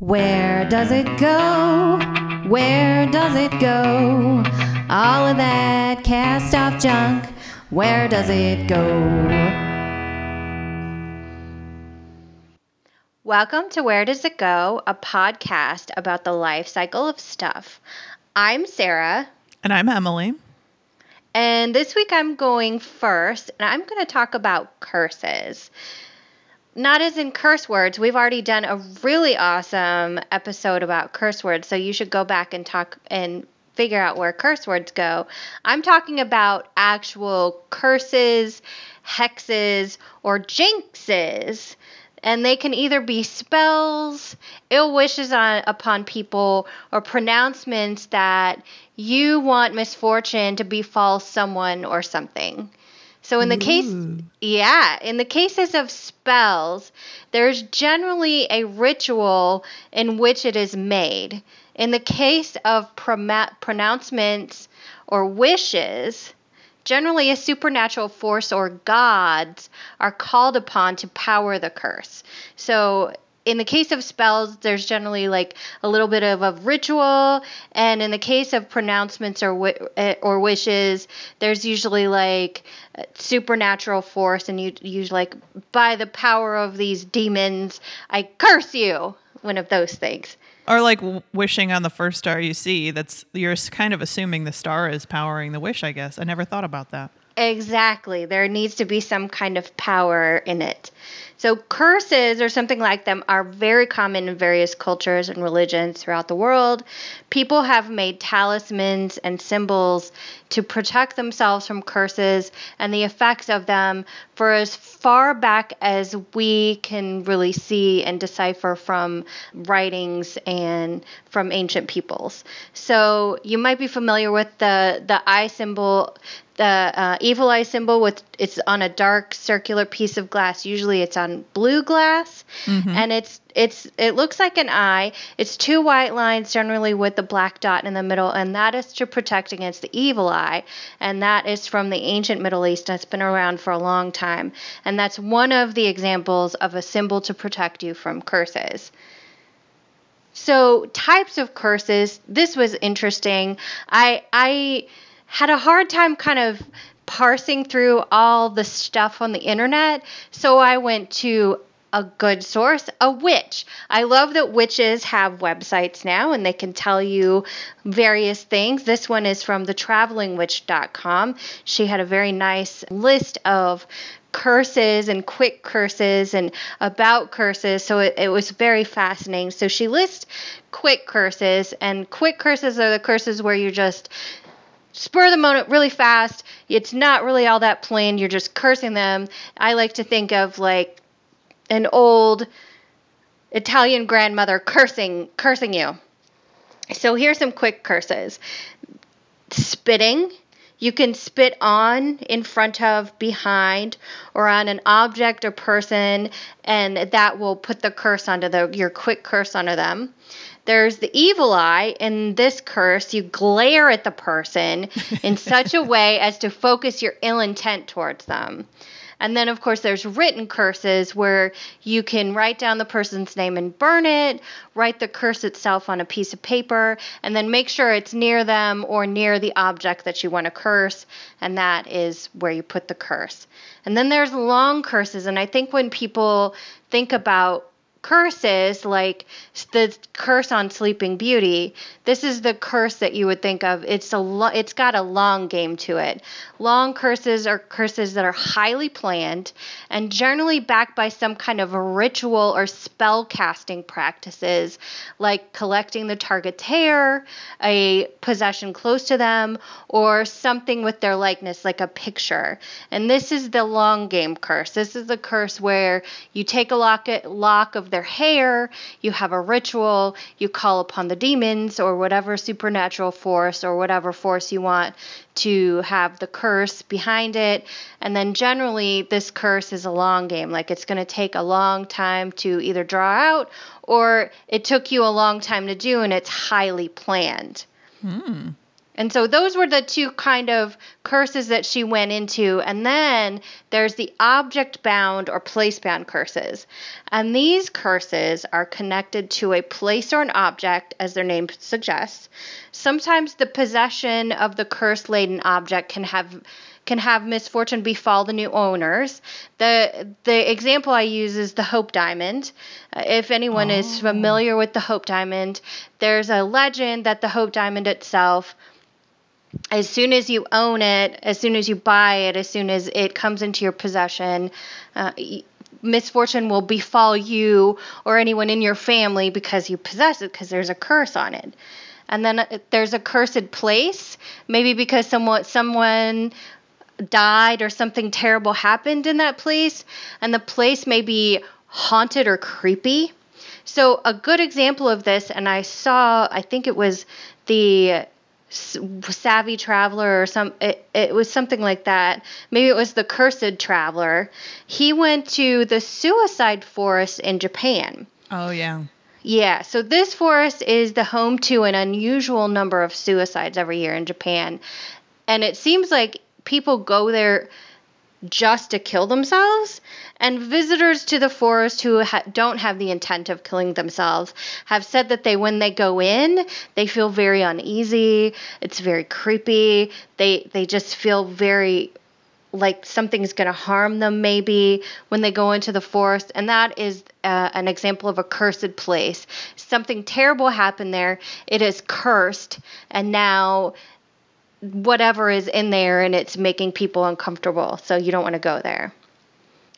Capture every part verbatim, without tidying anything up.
Where does it go? Where does it go? All of that cast-off junk, where does it go? Welcome to Where Does It Go, a podcast about the life cycle of stuff. I'm Sarah. And I'm Emily. And this week I'm going first, and I'm going to talk about curses. Not as in curse words. We've already done a really awesome episode about curse words, so you should go back and talk and figure out where curse words go. I'm talking about actual curses, hexes, or jinxes, and they can either be spells, ill wishes on, upon people, or pronouncements that you want misfortune to befall someone or something. So in the case, Ooh. yeah, in the cases of spells, there's generally a ritual in which it is made. In the case of prom- pronouncements or wishes, generally a supernatural force or gods are called upon to power the curse. So in the case of spells, there's generally like a little bit of a ritual. And in the case of pronouncements or wi- or wishes, there's usually like supernatural force. And you usually like, by the power of these demons, I curse you. One of those things. Or like wishing on the first star you see. That's, you're kind of assuming the star is powering the wish, I guess. I never thought about that. Exactly. There needs to be some kind of power in it. So curses or something like them are very common in various cultures and religions throughout the world. People have made talismans and symbols to protect themselves from curses and the effects of them for as far back as we can really see and decipher from writings and from ancient peoples. So you might be familiar with the, the eye symbol. The uh, evil eye symbol, with it's on a dark circular piece of glass. Usually it's on blue glass, mm-hmm. and it's it's it looks like an eye. It's two white lines generally with a black dot in the middle, and that is to protect against the evil eye. And that is from the ancient Middle East. That's been around for a long time. And that's one of the examples of a symbol to protect you from curses. So types of curses. This was interesting. I I... had a hard time kind of parsing through all the stuff on the internet, so I went to a good source, a witch. I love that witches have websites now, and they can tell you various things. This one is from the traveling witch dot com. She had a very nice list of curses and quick curses and about curses, so it, it was very fascinating. So she lists quick curses, and quick curses are the curses where you're just spur the moment really fast. It's not really all that planned. You're just cursing them. I like to think of like an old Italian grandmother cursing, cursing you. So here's some quick curses. Spitting. You can spit on, in front of, behind, or on an object or person, and that will put the curse onto the, your quick curse onto them. There's the evil eye. In this curse, you glare at the person in such a way as to focus your ill intent towards them. And then, of course, there's written curses where you can write down the person's name and burn it, write the curse itself on a piece of paper, and then make sure it's near them or near the object that you want to curse, and that is where you put the curse. And then there's long curses, and I think when people think about curses, like the curse on Sleeping Beauty, this is the curse that you would think of. It's a lo- it's got a long game to it. Long curses are curses that are highly planned and generally backed by some kind of ritual or spell casting practices, like collecting the target's hair, a possession close to them, or something with their likeness, like a picture. And this is the long game curse. This is the curse where you take a locket, lock of their their hair, you have a ritual, you call upon the demons or whatever supernatural force or whatever force you want to have the curse behind it. And then generally this curse is a long game. Like it's going to take a long time to either draw out or it took you a long time to do, and it's highly planned. Hmm. And so those were the two kind of curses that she went into. And then there's the object-bound or place-bound curses. And these curses are connected to a place or an object, as their name suggests. Sometimes the possession of the curse-laden object can have can have misfortune befall the new owners. The the example I use is the Hope Diamond. Uh, if anyone oh. is familiar with the Hope Diamond, there's a legend that the Hope Diamond itself, as soon as you own it, as soon as you buy it, as soon as it comes into your possession, uh, misfortune will befall you or anyone in your family because you possess it, because there's a curse on it. And then uh, there's a cursed place, maybe because someone someone... died or something terrible happened in that place, and the place may be haunted or creepy. So a good example of this, and I saw, I think it was the Savvy Traveler or some, it, it was something like that. Maybe it was the Cursed Traveler. He went to the suicide forest in Japan. Oh, yeah. Yeah, so this forest is the home to an unusual number of suicides every year in Japan. And it seems like people go there just to kill themselves, and visitors to the forest who ha- don't have the intent of killing themselves have said that they, when they go in, they feel very uneasy. It's very creepy. They they just feel very like something's going to harm them maybe when they go into the forest. And that is uh, an example of a cursed place. Something terrible happened there. It is cursed, and now whatever is in there, and it's making people uncomfortable, so you don't want to go there.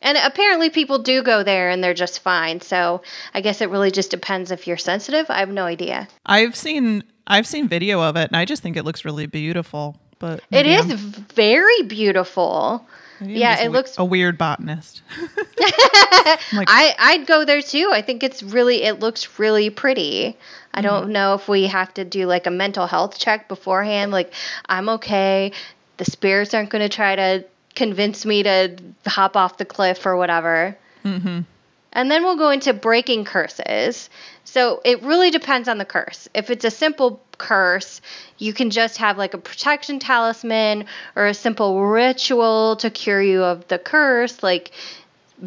And apparently people do go there and they're just fine, so I guess it really just depends if you're sensitive. I have no idea. I've seen I've seen video of it, and I just think it looks really beautiful. But it is I'm, very beautiful. Yeah, it looks a weird botanist. like, I I'd go there too. I think it's really it looks really pretty. I don't know if we have to do like a mental health check beforehand. Like, I'm okay. The spirits aren't going to try to convince me to hop off the cliff or whatever. Mm-hmm. And then we'll go into breaking curses. So it really depends on the curse. If it's a simple curse, you can just have like a protection talisman or a simple ritual to cure you of the curse, like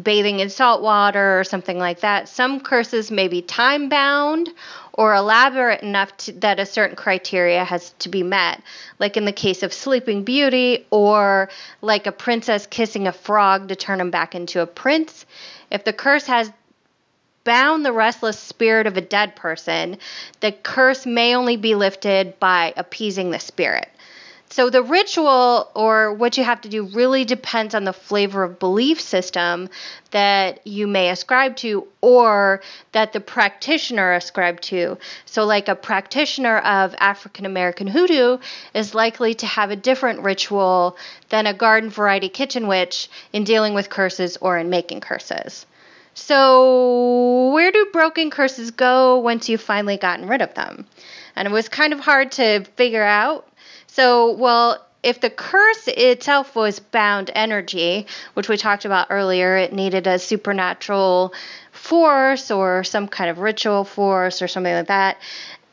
bathing in salt water or something like that. Some curses may be time-bound or elaborate enough to, that a certain criteria has to be met, like in the case of Sleeping Beauty, or like a princess kissing a frog to turn him back into a prince. If the curse has bound the restless spirit of a dead person, the curse may only be lifted by appeasing the spirit. So the ritual or what you have to do really depends on the flavor of belief system that you may ascribe to or that the practitioner ascribed to. So like a practitioner of African-American hoodoo is likely to have a different ritual than a garden variety kitchen witch in dealing with curses or in making curses. So where do broken curses go once you've finally gotten rid of them? And it was kind of hard to figure out. So, well, if the curse itself was bound energy, which we talked about earlier, it needed a supernatural force or some kind of ritual force or something like that.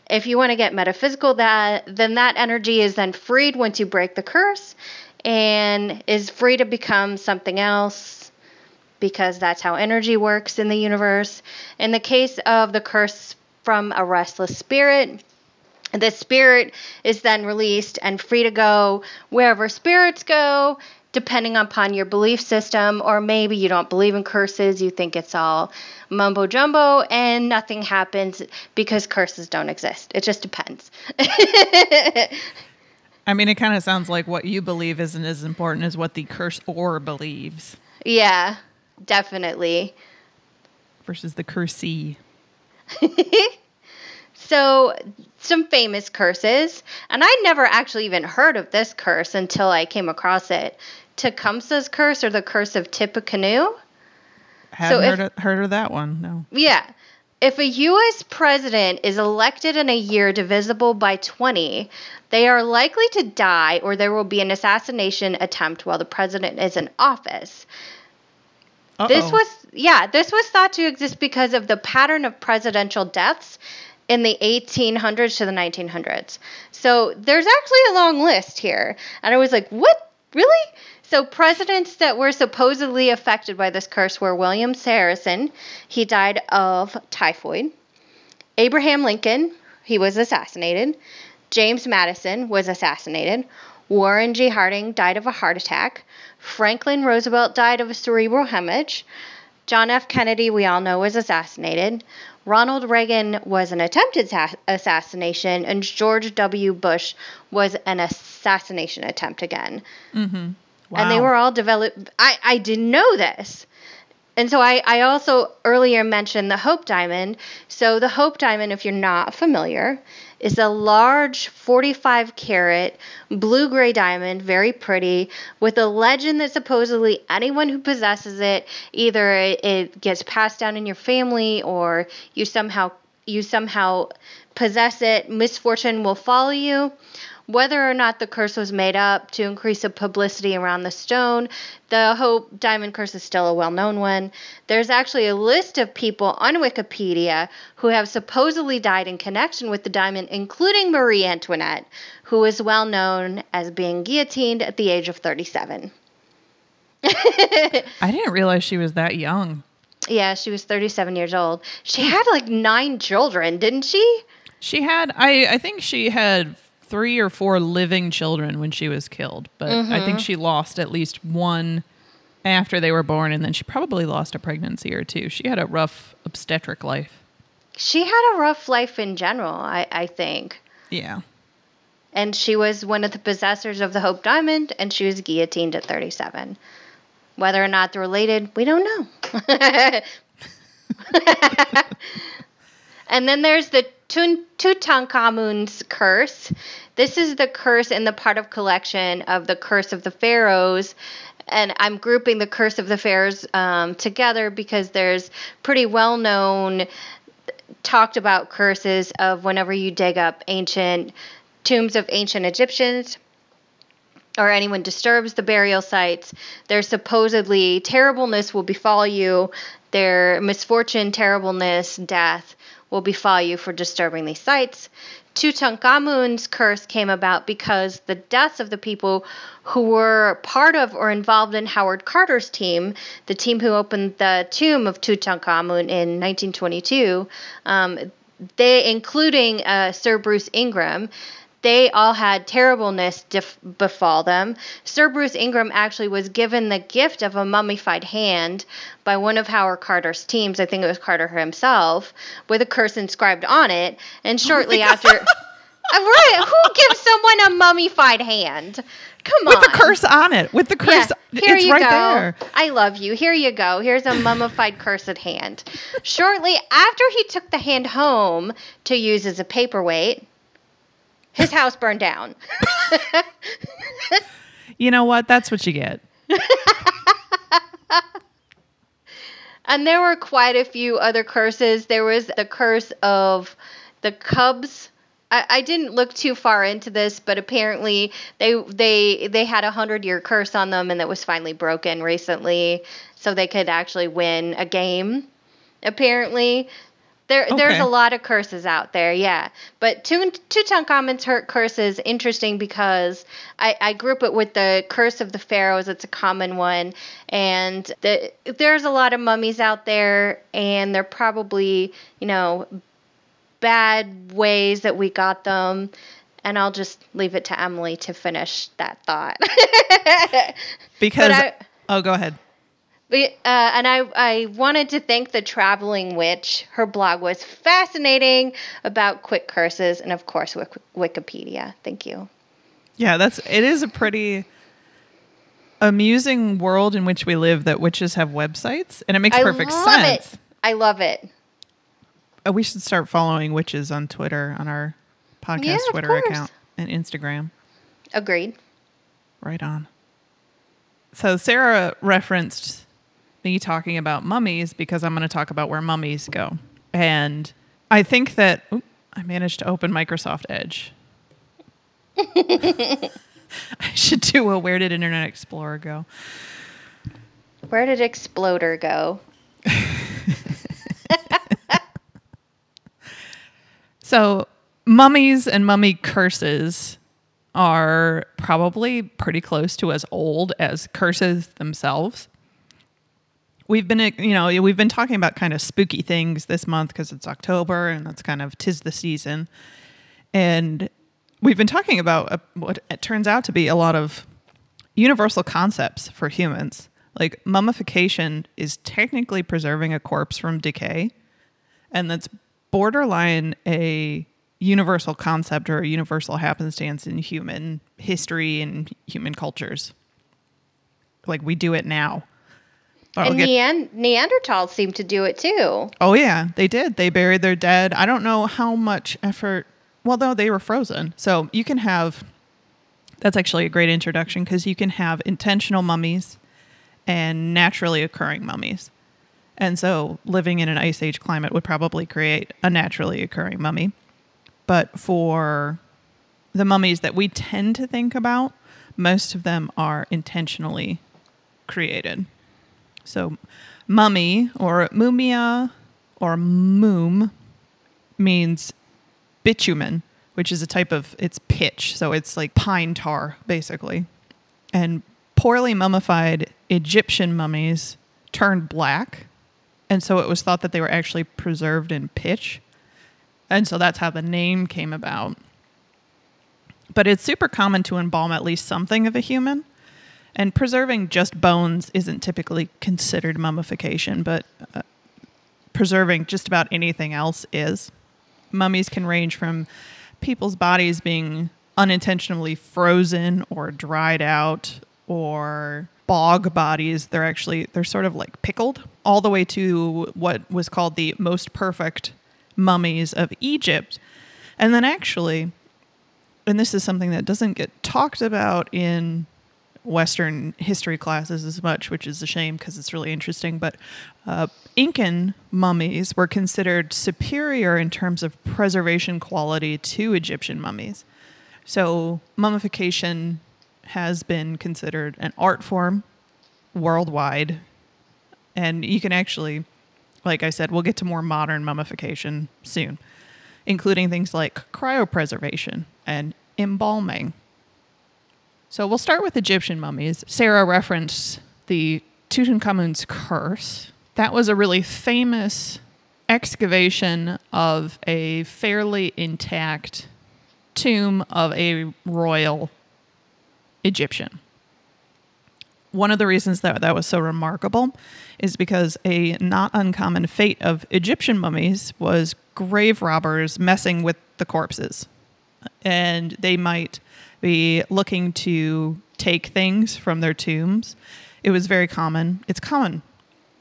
If you want to get metaphysical, that then that energy is then freed once you break the curse and is free to become something else, because that's how energy works in the universe. In the case of the curse from a restless spirit, the spirit is then released and free to go wherever spirits go, depending upon your belief system. Or maybe you don't believe in curses. You think it's all mumbo jumbo and nothing happens because curses don't exist. It just depends. I mean, it kind of sounds like what you believe isn't as important as what the cursor believes. Yeah, definitely. Versus the cursee. So some famous curses, and I never actually even heard of this curse until I came across it. Tecumseh's curse, or the curse of Tippecanoe. Haven't so heard, if, of, heard of that one, no. Yeah. If a U S president is elected in a year divisible by twenty, they are likely to die or there will be an assassination attempt while the president is in office. Uh-oh. This was, yeah, this was thought to exist because of the pattern of presidential deaths in the eighteen hundreds to the nineteen hundreds. So there's actually a long list here. And I was like, what? Really? So presidents that were supposedly affected by this curse were William Harrison. He died of typhoid. Abraham Lincoln, he was assassinated. James Madison was assassinated. Warren G. Harding died of a heart attack. Franklin Roosevelt died of a cerebral hemorrhage. John F. Kennedy, we all know, was assassinated. Ronald Reagan was an attempted assassination, and George W. Bush was an assassination attempt again. Mm-hmm. Wow. And they were all developed. I, I didn't know this. And so I, I also earlier mentioned the Hope Diamond. So the Hope Diamond, if you're not familiar, is a large forty-five carat blue-gray diamond, very pretty, with a legend that supposedly anyone who possesses it, either it, it gets passed down in your family or you somehow you somehow possess it, misfortune will follow you. Whether or not the curse was made up to increase the publicity around the stone, the Hope Diamond curse is still a well-known one. There's actually a list of people on Wikipedia who have supposedly died in connection with the diamond, including Marie Antoinette, who is well known as being guillotined at the age of thirty-seven. I didn't realize she was that young. Yeah, she was thirty-seven years old. She had like nine children, didn't she? She had, I, I think she had... three or four living children when she was killed, but mm-hmm. I think she lost at least one after they were born, and then she probably lost a pregnancy or two. She had a rough obstetric life. She had a rough life in general, I, I think. Yeah. And she was one of the possessors of the Hope Diamond, and she was guillotined at thirty-seven. Whether or not they're related, we don't know. And then there's the Tutankhamun's curse. This is the curse in the part of collection of the Curse of the Pharaohs. And I'm grouping the Curse of the Pharaohs um, together because there's pretty well-known talked about curses of whenever you dig up ancient tombs of ancient Egyptians or anyone disturbs the burial sites, there's supposedly terribleness will befall you, their misfortune, terribleness, death will befall you for disturbing these sites. Tutankhamun's curse came about because the deaths of the people who were part of or involved in Howard Carter's team, the team who opened the tomb of Tutankhamun in nineteen twenty-two, um, they, including uh, Sir Bruce Ingram, they all had terribleness def- befall them. Sir Bruce Ingram actually was given the gift of a mummified hand by one of Howard Carter's teams, I think it was Carter himself, with a curse inscribed on it. And shortly oh after... Right, who gives someone a mummified hand? Come on. With the curse on it. With the curse, yeah, here it's you right go. There. I love you. Here you go. Here's a mummified curse at hand. Shortly after he took the hand home to use as a paperweight, his house burned down. You know what? That's what you get. And there were quite a few other curses. There was the curse of the Cubs. I, I didn't look too far into this, but apparently they they they had a hundred-year curse on them, and that was finally broken recently, so they could actually win a game, apparently. There, okay. There's a lot of curses out there, yeah. But Tutankhamun's curse is interesting because I, I group it with the Curse of the Pharaohs. It's a common one. And the, there's a lot of mummies out there, and they're probably, you know, bad ways that we got them. And I'll just leave it to Emily to finish that thought. because, I, oh, go ahead. Uh, and I, I wanted to thank the Traveling Witch. Her blog was fascinating about quick curses and, of course, Wik- Wikipedia. Thank you. Yeah, that's it is a pretty amusing world in which we live that witches have websites, and it makes I perfect love sense. It. I love it. Uh, we should start following witches on Twitter, on our podcast yeah, Twitter course. account and Instagram. Agreed. Right on. So Sarah referenced... me talking about mummies because I'm going to talk about where mummies go. And I think that oop, I managed to open Microsoft Edge. I should do a where did Internet Explorer go? Where did Exploder go? So mummies and mummy curses are probably pretty close to as old as curses themselves. We've been, you know, we've been talking about kind of spooky things this month because it's October and that's kind of tis the season. And we've been talking about a, what it turns out to be a lot of universal concepts for humans. Like mummification is technically preserving a corpse from decay, and that's borderline a universal concept or a universal happenstance in human history and human cultures. Like we do it now. But and we'll get... Neand- Neanderthals seem to do it too. Oh yeah, they did. They buried their dead. I don't know how much effort. Well, no, they were frozen. So you can have, that's actually a great introduction because you can have intentional mummies and naturally occurring mummies. And so living in an ice age climate would probably create a naturally occurring mummy. But for the mummies that we tend to think about, most of them are intentionally created. So mummy or mumia or moom means bitumen, which is a type of, it's pitch. So it's like pine tar, basically. And poorly mummified Egyptian mummies turned black. And so it was thought that they were actually preserved in pitch. And so that's how the name came about. But it's super common to embalm at least something of a human. And preserving just bones isn't typically considered mummification, but uh, preserving just about anything else is. Mummies can range from people's bodies being unintentionally frozen or dried out or bog bodies. They're actually, they're sort of like pickled, all the way to what was called the most perfect mummies of Egypt. And then actually, and this is something that doesn't get talked about in Western history classes as much, which is a shame because it's really interesting, but uh, Incan mummies were considered superior in terms of preservation quality to Egyptian mummies. So mummification has been considered an art form worldwide, and you can actually, like I said, we'll get to more modern mummification soon, including things like cryopreservation and embalming. So we'll start with Egyptian mummies. Sarah referenced the Tutankhamun's curse. That was a really famous excavation of a fairly intact tomb of a royal Egyptian. One of the reasons that that was so remarkable is because a not uncommon fate of Egyptian mummies was grave robbers messing with the corpses. And they might be looking to take things from their tombs. It was very common. It's common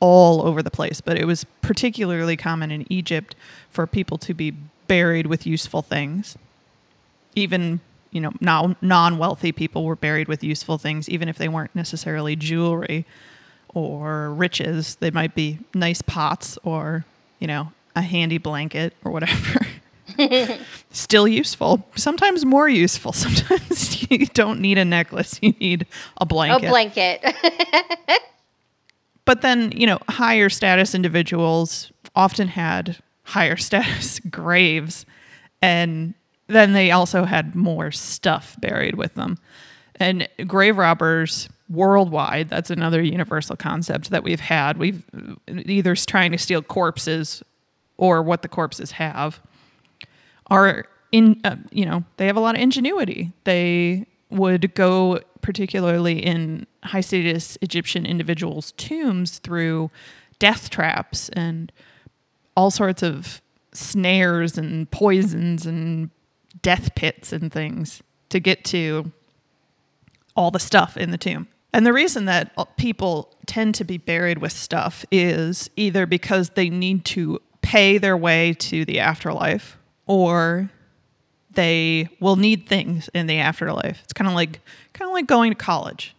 all over the place, but it was particularly common in Egypt for people to be buried with useful things. Even, you know, non- non-wealthy people were buried with useful things, even if they weren't necessarily jewelry or riches. They might be nice pots or, you know, a handy blanket or whatever. Still useful, sometimes more useful. Sometimes you don't need a necklace, you need a blanket. A blanket. But then, you know, higher status individuals often had higher status graves, and then they also had more stuff buried with them. And grave robbers worldwide, that's another universal concept that we've had. We've either trying to steal corpses or what the corpses have. Are in uh, you know, they have a lot of ingenuity. They would go, particularly in high status Egyptian individuals' tombs, through death traps and all sorts of snares and poisons and death pits and things to get to all the stuff in the tomb. And the reason that people tend to be buried with stuff is either because they need to pay their way to the afterlife, or they will need things in the afterlife. It's kind of like kind of like going to college.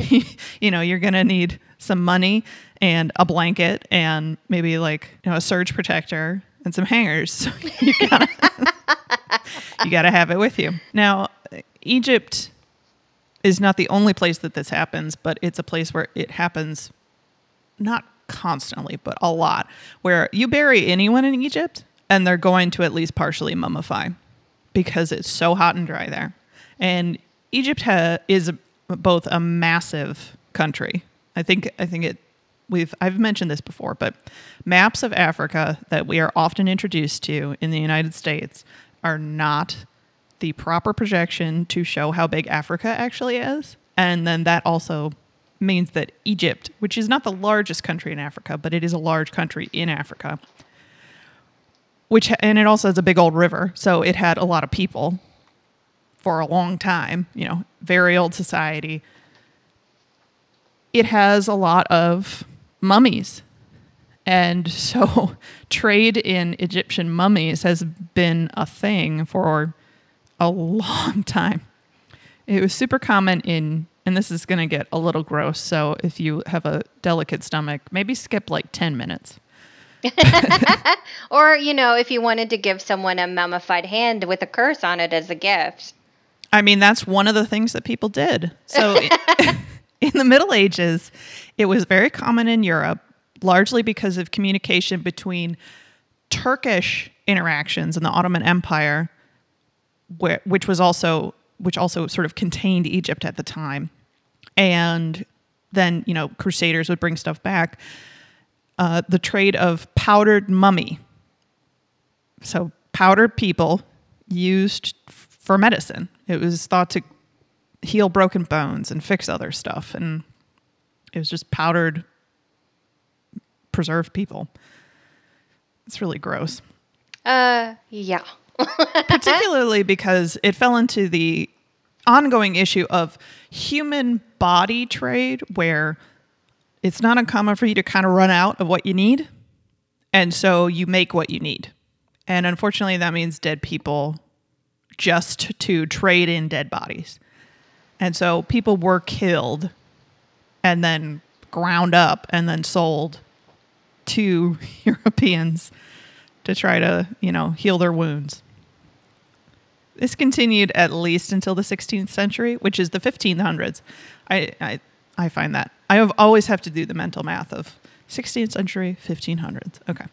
You know, you're gonna need some money and a blanket and maybe like, you know, a surge protector and some hangers. So you gotta you gotta have it with you. Now, Egypt is not the only place that this happens, but it's a place where it happens not constantly, but a lot. Where you bury anyone in Egypt, and they're going to at least partially mummify because it's so hot and dry there. And Egypt ha- is both a massive country. I think I think it we've I've mentioned this before, but maps of Africa that we are often introduced to in the United States are not the proper projection to show how big Africa actually is. And then that also means that Egypt, which is not the largest country in Africa, but it is a large country in Africa, which and it also has a big old river, so it had a lot of people for a long time, you know, very old society. It has a lot of mummies. And so trade in Egyptian mummies has been a thing for a long time. It was super common in, and this is going to get a little gross, so if you have a delicate stomach, maybe skip like ten minutes. Or, you know, if you wanted to give someone a mummified hand with a curse on it as a gift. I mean, that's one of the things that people did. So in the Middle Ages, it was very common in Europe, largely because of communication between Turkish interactions in the Ottoman Empire, where, which was also... which also sort of contained Egypt at the time. And then, you know, crusaders would bring stuff back. Uh, the trade of powdered mummy. So powdered people used f- for medicine. It was thought to heal broken bones and fix other stuff. And it was just powdered, preserved people. It's really gross. Uh, yeah. Particularly because it fell into the ongoing issue of human body trade, where it's not uncommon for you to kind of run out of what you need, and so you make what you need. And unfortunately, that means dead people, just to trade in dead bodies. And so people were killed and then ground up and then sold to Europeans to try to, you know, heal their wounds. This continued at least until the sixteenth century, which is the fifteen hundreds. I, I I find that. I have always have to do the mental math of sixteenth century, fifteen hundreds. Okay.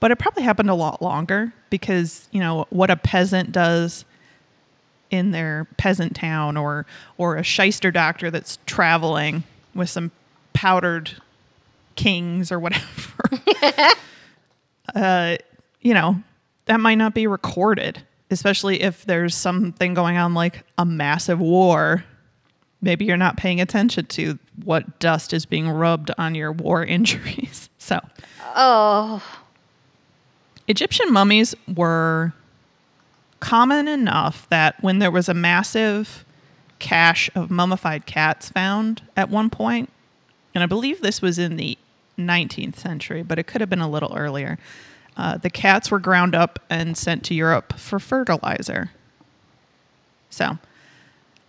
But it probably happened a lot longer because, you know, what a peasant does in their peasant town or or a shyster doctor that's traveling with some powdered kings or whatever, uh, you know, that might not be recorded. Especially if there's something going on like a massive war, maybe you're not paying attention to what dust is being rubbed on your war injuries. So, oh, Egyptian mummies were common enough that when there was a massive cache of mummified cats found at one point, and I believe this was in the nineteenth century, but it could have been a little earlier. Uh, the cats were ground up and sent to Europe for fertilizer. So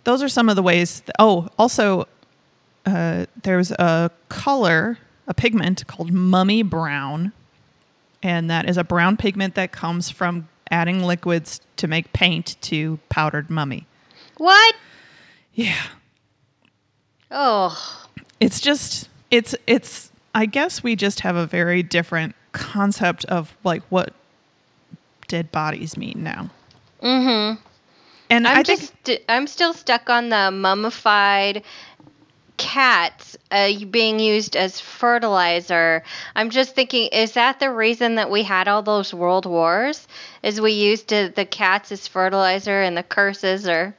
those are some of the ways. Th- oh, also, uh, there's a color, a pigment called mummy brown. And that is a brown pigment that comes from adding liquids to make paint to powdered mummy. What? Yeah. Oh. It's just, it's, it's, I guess we just have a very different concept of like what dead bodies mean now. Mm-hmm. And I'm I think just st- I'm still stuck on the mummified cats uh, being used as fertilizer. I'm just thinking, is that the reason that we had all those world wars? Is we used uh, the cats as fertilizer and the curses are?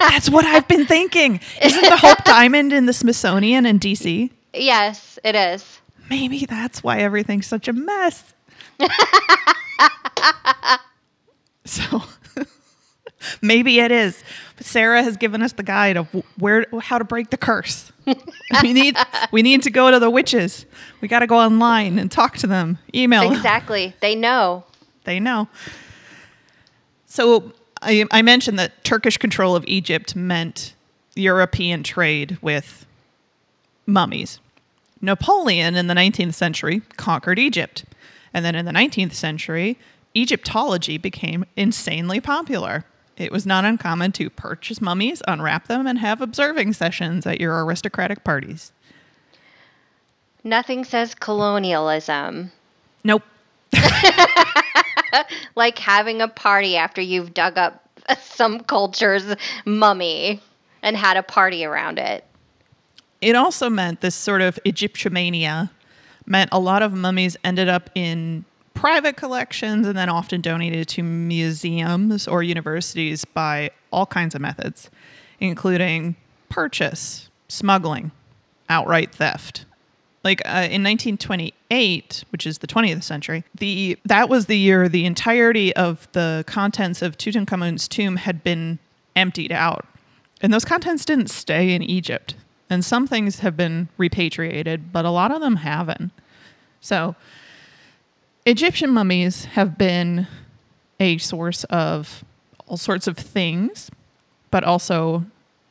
That's what I've been thinking. Isn't the Hope Diamond in the Smithsonian in D C? Yes, it is. Maybe that's why everything's such a mess. So maybe it is. But Sarah has given us the guide of where how to break the curse. we need we need to go to the witches. We got to go online and talk to them. Email. Exactly. They know. They know. So I, I mentioned that Turkish control of Egypt meant European trade with mummies. Napoleon in the nineteenth century conquered Egypt. And then in the nineteenth century, Egyptology became insanely popular. It was not uncommon to purchase mummies, unwrap them, and have observing sessions at your aristocratic parties. Nothing says colonialism. Nope. Like having a party after you've dug up some culture's mummy and had a party around it. It also meant this sort of Egyptomania meant a lot of mummies ended up in private collections and then often donated to museums or universities by all kinds of methods, including purchase, smuggling, outright theft. Like uh, in nineteen twenty-eight, which is the twentieth century, the that was the year the entirety of the contents of Tutankhamun's tomb had been emptied out. And those contents didn't stay in Egypt. And some things have been repatriated, but a lot of them haven't. So Egyptian mummies have been a source of all sorts of things, but also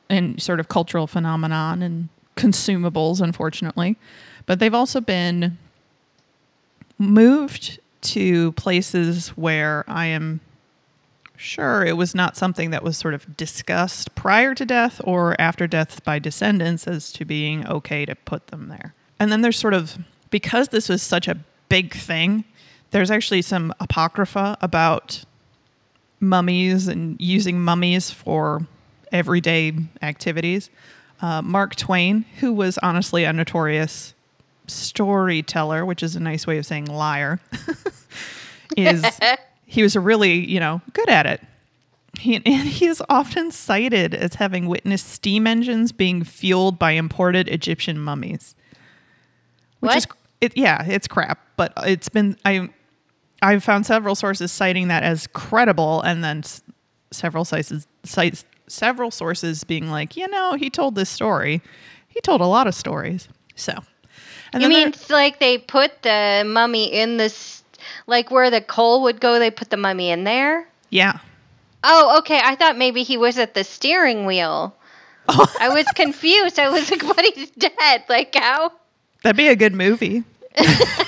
in sort of cultural phenomenon and consumables, unfortunately. But they've also been moved to places where I am sure it was not something that was sort of discussed prior to death or after death by descendants as to being okay to put them there. And then there's sort of, because this was such a big thing, there's actually some apocrypha about mummies and using mummies for everyday activities. Uh, Mark Twain, who was honestly a notorious storyteller, which is a nice way of saying liar, is... He was really, you know, good at it. He, and he is often cited as having witnessed steam engines being fueled by imported Egyptian mummies. Which what? Is, it, yeah, it's crap. But it's been, I, I've found several sources citing that as credible. And then s- several sources, sites, several sources being like, you know, he told this story. He told a lot of stories. So. And you mean it's like they put the mummy in the st- Like where the coal would go, they put the mummy in there? Yeah. Oh, okay. I thought maybe he was at the steering wheel. Oh. I was confused. I was like, but he's dead. Like how? That'd be a good movie. the,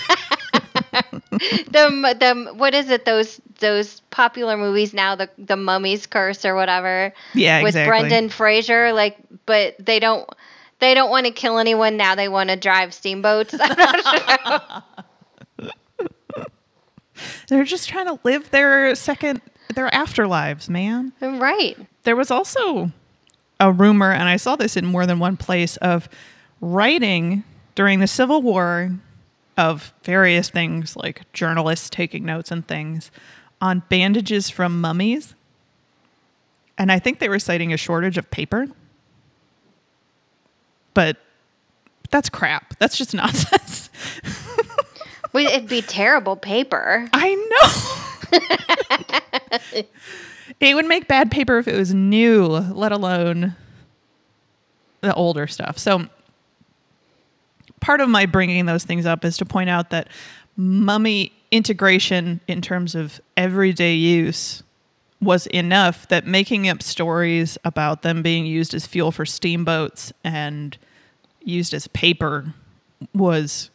the, what is it? Those those popular movies now, the the Mummy's Curse or whatever. Yeah, with exactly. With Brendan Fraser. Like, but they don't, they don't want to kill anyone now. They want to drive steamboats. I'm not sure. They're just trying to live their second, their afterlives, man. Right. There was also a rumor, and I saw this in more than one place, of writing during the Civil War of various things, like journalists taking notes and things, on bandages from mummies. And I think they were citing a shortage of paper. But that's crap. That's just nonsense. It'd be terrible paper. I know. It would make bad paper if it was new, let alone the older stuff. So part of my bringing those things up is to point out that mummy integration in terms of everyday use was enough that making up stories about them being used as fuel for steamboats and used as paper was...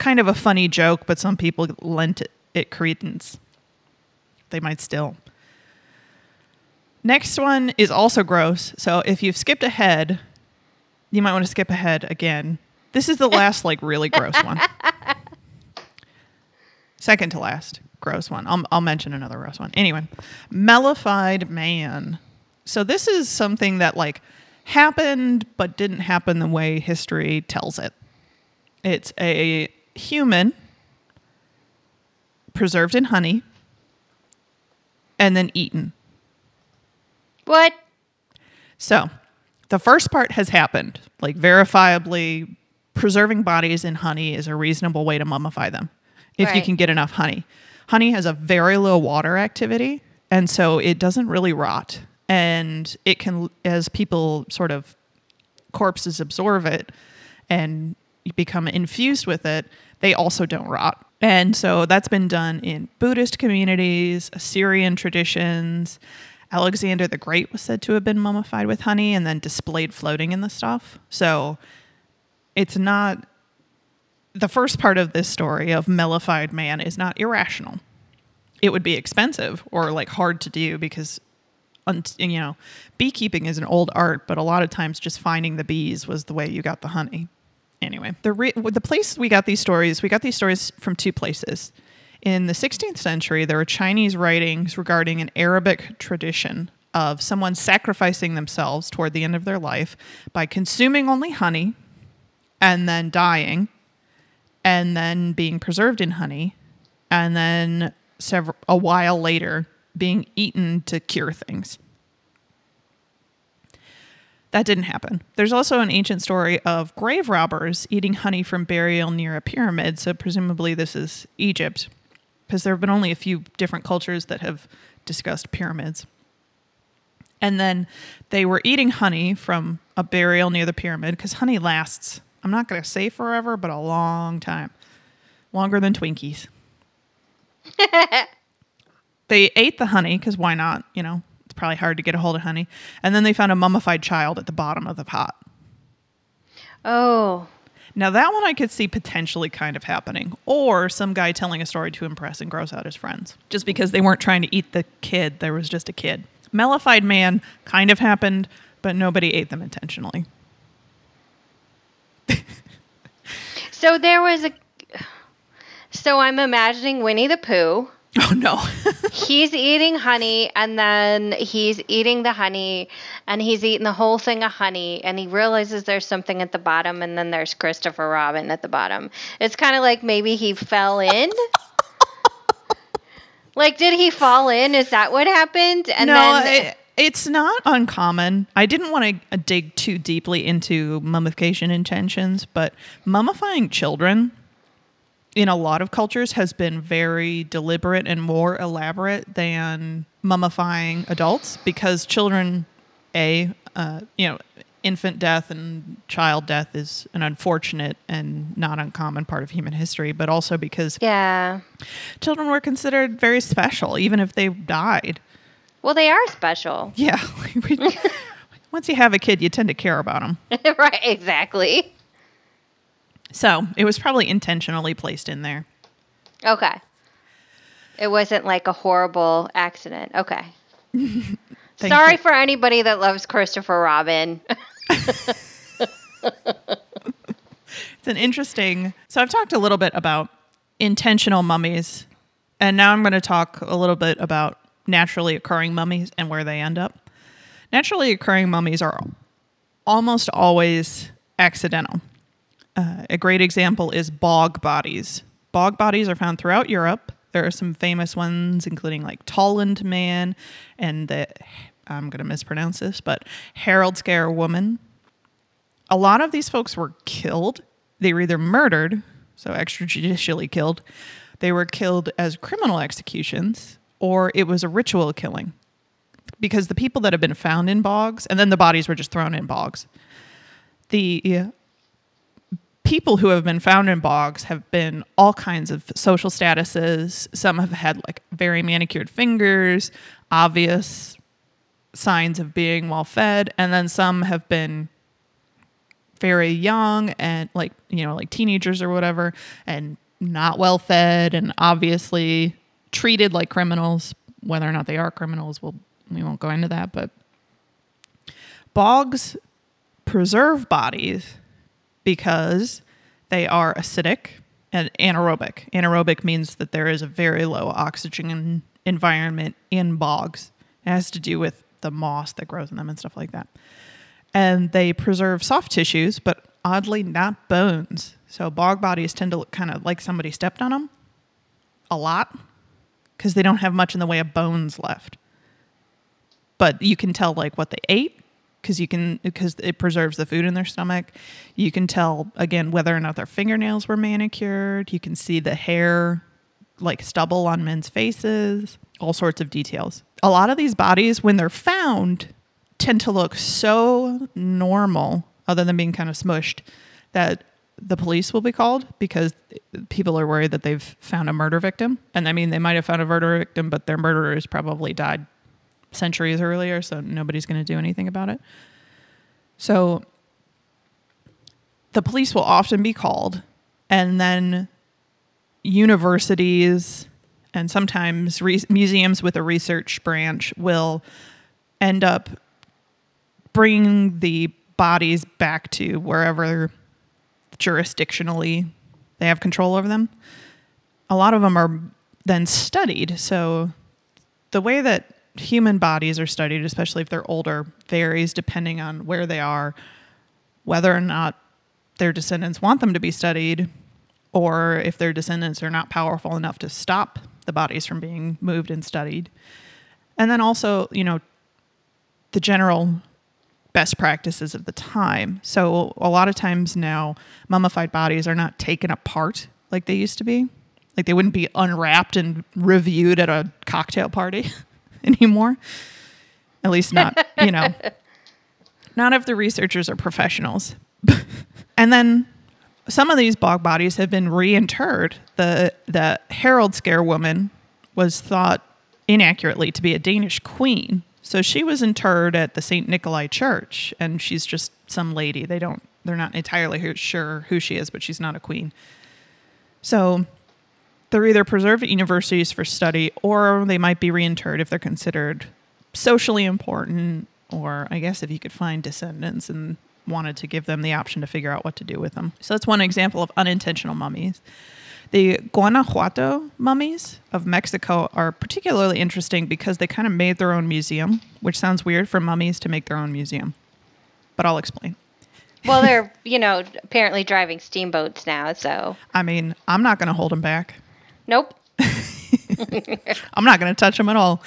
kind of a funny joke, but some people lent it, it credence. They might still. Next one is also gross. So if you've skipped ahead, you might want to skip ahead again. This is the last, like, really gross one. Second to last gross one. I'll, I'll mention another gross one. Anyway, mellified man. So this is something that, like, happened, but didn't happen the way history tells it. It's a human preserved in honey and then eaten. What? So the first part has happened. Like, verifiably, preserving bodies in honey is a reasonable way to mummify them if right. you can get enough honey. Honey has a very low water activity, and so it doesn't really rot. And it can, as people sort of corpses absorb it and become infused with it, they also don't rot. And so that's been done in Buddhist communities, Assyrian traditions. Alexander the Great was said to have been mummified with honey and then displayed floating in the stuff. So it's not... The first part of this story of mellified man is not irrational. It would be expensive or like hard to do because, you know, beekeeping is an old art, but a lot of times just finding the bees was the way you got the honey. Anyway, the re- the place we got these stories, we got these stories from two places. In the sixteenth century, there were Chinese writings regarding an Arabic tradition of someone sacrificing themselves toward the end of their life by consuming only honey and then dying and then being preserved in honey and then several, a while later being eaten to cure things. That didn't happen. There's also an ancient story of grave robbers eating honey from burial near a pyramid, so presumably this is Egypt, because there have been only a few different cultures that have discussed pyramids. And then they were eating honey from a burial near the pyramid because honey lasts, I'm not going to say forever, but a long time. Longer than Twinkies. They ate the honey because why not? You know, it's probably hard to get a hold of honey. And then they found a mummified child at the bottom of the pot. Oh. Now that one I could see potentially kind of happening. Or some guy telling a story to impress and gross out his friends. Just because they weren't trying to eat the kid. There was just a kid. Mellified man kind of happened, but nobody ate them intentionally. So there was a... So I'm imagining Winnie the Pooh. Oh, no. He's eating honey, and then he's eating the honey, and he's eating the whole thing of honey, and he realizes there's something at the bottom, and then there's Christopher Robin at the bottom. It's kind of like maybe he fell in. Like, did he fall in? Is that what happened? And no, then it, it's not uncommon. I didn't want to dig too deeply into mummification intentions, but mummifying children in a lot of cultures has been very deliberate and more elaborate than mummifying adults because children, A, uh, you know, infant death and child death is an unfortunate and not uncommon part of human history, but also because yeah, children were considered very special, even if they died. Well, they are special. Yeah. Once you have a kid, you tend to care about them. Right, exactly. So it was probably intentionally placed in there. Okay. It wasn't like a horrible accident. Okay. Sorry you. For anybody that loves Christopher Robin. It's an interesting... So I've talked a little bit about intentional mummies, and now I'm going to talk a little bit about naturally occurring mummies and where they end up. Naturally occurring mummies are almost always accidental. Uh, a great example is bog bodies. Bog bodies are found throughout Europe. There are some famous ones, including like Tolland Man and the... I'm going to mispronounce this, but Haraldskær Woman. A lot of these folks were killed. They were either murdered, so extrajudicially killed. They were killed as criminal executions, or it was a ritual killing. Because the people that have been found in bogs, and then the bodies were just thrown in bogs. The people who have been found in bogs have been all kinds of social statuses. Some have had like very manicured fingers, obvious signs of being well fed, and then some have been very young and like, you know, like teenagers or whatever, and not well fed and obviously treated like criminals. Whether or not they are criminals, we'll, we won't go into that, but bogs preserve bodies because they are acidic and anaerobic. Anaerobic means that there is a very low oxygen environment in bogs. It has to do with the moss that grows in them and stuff like that. And they preserve soft tissues, but oddly not bones. So bog bodies tend to look kind of like somebody stepped on them a lot because they don't have much in the way of bones left. But you can tell like what they ate because you can because it preserves the food in their stomach. You can tell, again, whether or not their fingernails were manicured. You can see the hair, like stubble on men's faces, all sorts of details. A lot of these bodies, when they're found, tend to look so normal, other than being kind of smushed, that the police will be called because people are worried that they've found a murder victim. And I mean, they might have found a murder victim, but their murderer has probably died centuries earlier, so nobody's going to do anything about it. So the police will often be called, and then universities... and sometimes re- museums with a research branch will end up bringing the bodies back to wherever jurisdictionally they have control over them. A lot of them are then studied. So the way that human bodies are studied, especially if they're older, varies depending on where they are, whether or not their descendants want them to be studied, or if their descendants are not powerful enough to stop the bodies from being moved and studied. And then also, you know, the general best practices of the time. So a lot of times now, mummified bodies are not taken apart like they used to be. Like they wouldn't be unwrapped and reviewed at a cocktail party anymore. At least not, you know, not if the researchers are professionals. And then some of these bog bodies have been reinterred. The, the Herald Scare woman was thought inaccurately to be a Danish queen. So she was interred at the Saint Nikolai Church, and she's just some lady. They don't, they're not entirely sure who she is, but she's not a queen. So they're either preserved at universities for study, or they might be reinterred if they're considered socially important, or I guess if you could find descendants and wanted to give them the option to figure out what to do with them. So that's one example of unintentional mummies. The Guanajuato mummies of Mexico are particularly interesting because they kind of made their own museum, which sounds weird for mummies to make their own museum, but I'll explain. Well, they're, you know, apparently driving steamboats now, so. I mean, I'm not going to hold them back. Nope. I'm not going to touch them at all.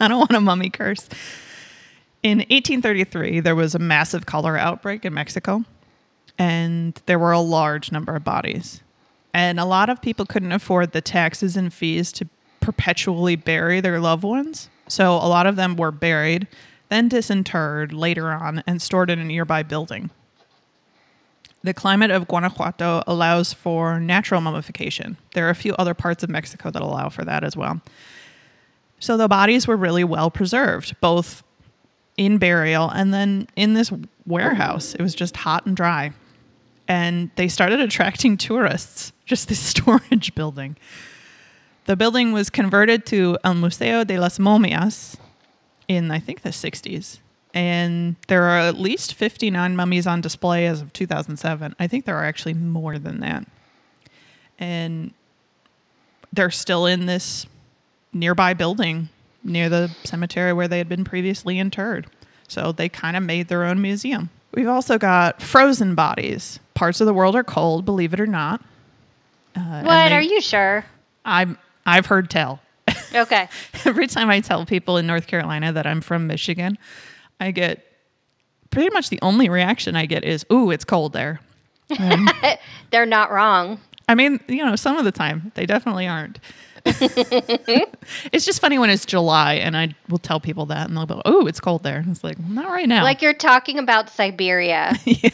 I don't want a mummy curse. In eighteen thirty-three, there was a massive cholera outbreak in Mexico, and there were a large number of bodies. And a lot of people couldn't afford the taxes and fees to perpetually bury their loved ones. So a lot of them were buried, then disinterred later on and stored in a nearby building. The climate of Guanajuato allows for natural mummification. There are a few other parts of Mexico that allow for that as well. So the bodies were really well preserved, both in burial and then in this warehouse. It was just hot and dry. And they started attracting tourists, just this storage building. The building was converted to El Museo de las Momias in, I think, the sixties. And there are at least fifty-nine mummies on display as of two thousand seven. I think there are actually more than that. And they're still in this nearby building near the cemetery where they had been previously interred. So they kind of made their own museum. We've also got frozen bodies. Parts of the world are cold, believe it or not. Uh, what? They, are you sure? I'm, I've heard tell. Okay. Every time I tell people in North Carolina that I'm from Michigan, I get pretty much the only reaction I get is, ooh, it's cold there. Um, They're not wrong. I mean, you know, some of the time. They definitely aren't. It's just funny when it's July and I will tell people that and they'll go, oh, it's cold there. And it's like, not right now. Like you're talking about Siberia. Yeah.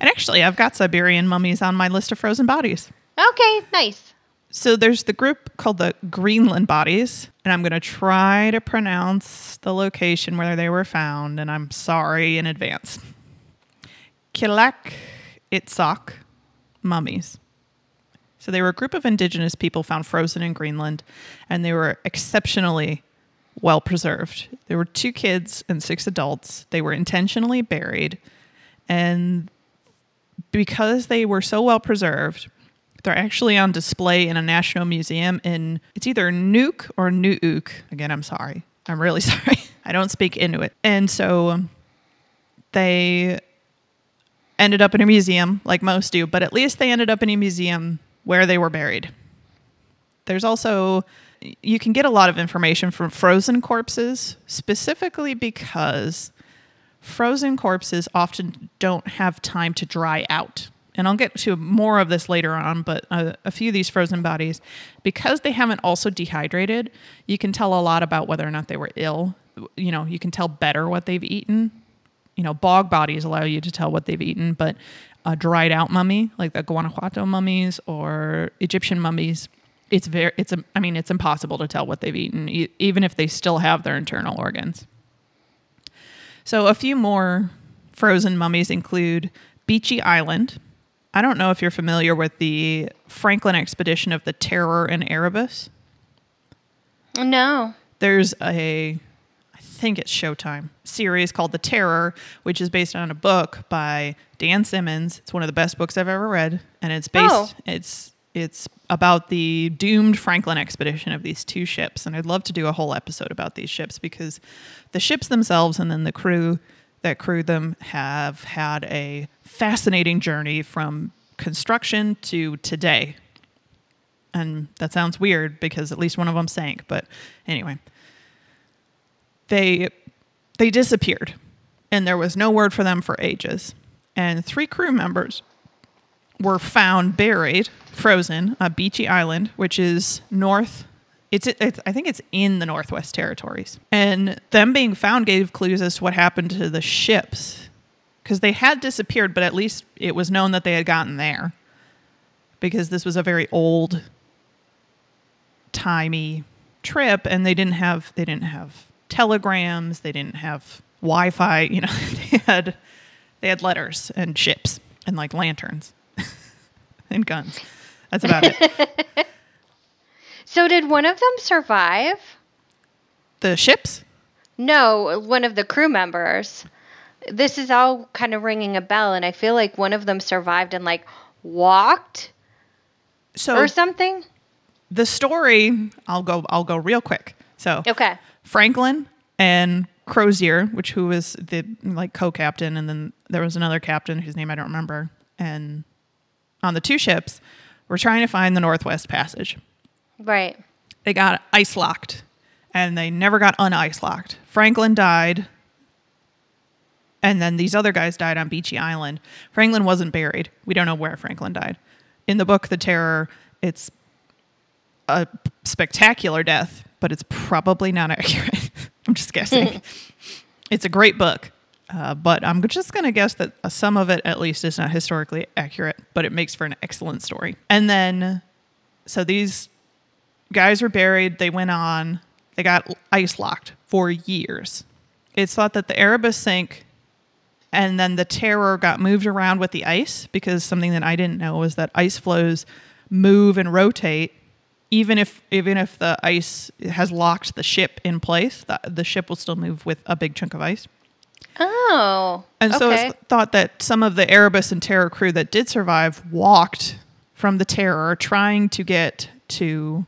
And actually, I've got Siberian mummies on my list of frozen bodies. Okay, nice. So there's the group called the Greenland Bodies, and I'm going to try to pronounce the location where they were found, and I'm sorry in advance. Kilak Itzhak mummies. So they were a group of indigenous people found frozen in Greenland, and they were exceptionally well preserved. There were two kids and six adults. They were intentionally buried, and because they were so well preserved, they're actually on display in a national museum in, it's either Nuuk or Nuuk. Again, I'm sorry. I'm really sorry. I don't speak Inuit. And so um, they ended up in a museum like most do, but at least they ended up in a museum where they were buried. There's also, you can get a lot of information from frozen corpses, specifically because frozen corpses often don't have time to dry out. And I'll get to more of this later on, but uh, a few of these frozen bodies, because they haven't also dehydrated, you can tell a lot about whether or not they were ill. You know, you can tell better what they've eaten. You know, bog bodies allow you to tell what they've eaten, but a dried out mummy, like the Guanajuato mummies or Egyptian mummies, it's very, it's, a, I mean, it's impossible to tell what they've eaten, e- even if they still have their internal organs. So a few more frozen mummies include Beachy Island. I don't know if you're familiar with the Franklin Expedition of the Terror and Erebus. No. There's a, I think it's Showtime, series called The Terror, which is based on a book by Dan Simmons. It's one of the best books I've ever read. And it's based, oh. it's It's about the doomed Franklin expedition of these two ships. And I'd love to do a whole episode about these ships, because the ships themselves and then the crew that crewed them have had a fascinating journey from construction to today. And that sounds weird because at least one of them sank. But anyway, they they disappeared and there was no word for them for ages. And three crew members were found buried, frozen, on Beachy Island, which is north. It's, it's I think it's in the Northwest Territories. And them being found gave clues as to what happened to the ships, because they had disappeared, but at least it was known that they had gotten there, because this was a very old timey trip, and they didn't have they didn't have telegrams, they didn't have Wi-Fi. You know, they had they had letters and ships and like lanterns. And guns. That's about it. So did one of them survive? The ships? No, one of the crew members. This is all kind of ringing a bell, and I feel like one of them survived and, like, walked so or something. The story, I'll go I'll go real quick. So okay. Franklin and Crozier, which who was the, like, co-captain, and then there was another captain whose name I don't remember, and on the two ships, we're trying to find the Northwest Passage. Right. They got ice locked, and they never got un-ice locked. Franklin died, and then these other guys died on Beachy Island. Franklin wasn't buried. We don't know where Franklin died. In the book, The Terror, it's a spectacular death, but it's probably not accurate. I'm just guessing. It's a great book. Uh, but I'm just going to guess that some of it, at least, is not historically accurate, but it makes for an excellent story. And then, so these guys were buried. They went on. They got ice locked for years. It's thought that the Erebus sank, and then the Terror got moved around with the ice, because something that I didn't know was that ice floes move and rotate. Even if even if the ice has locked the ship in place, the, the ship will still move with a big chunk of ice. Oh, and so okay. It's thought that some of the Erebus and Terror crew that did survive walked from the Terror trying to get to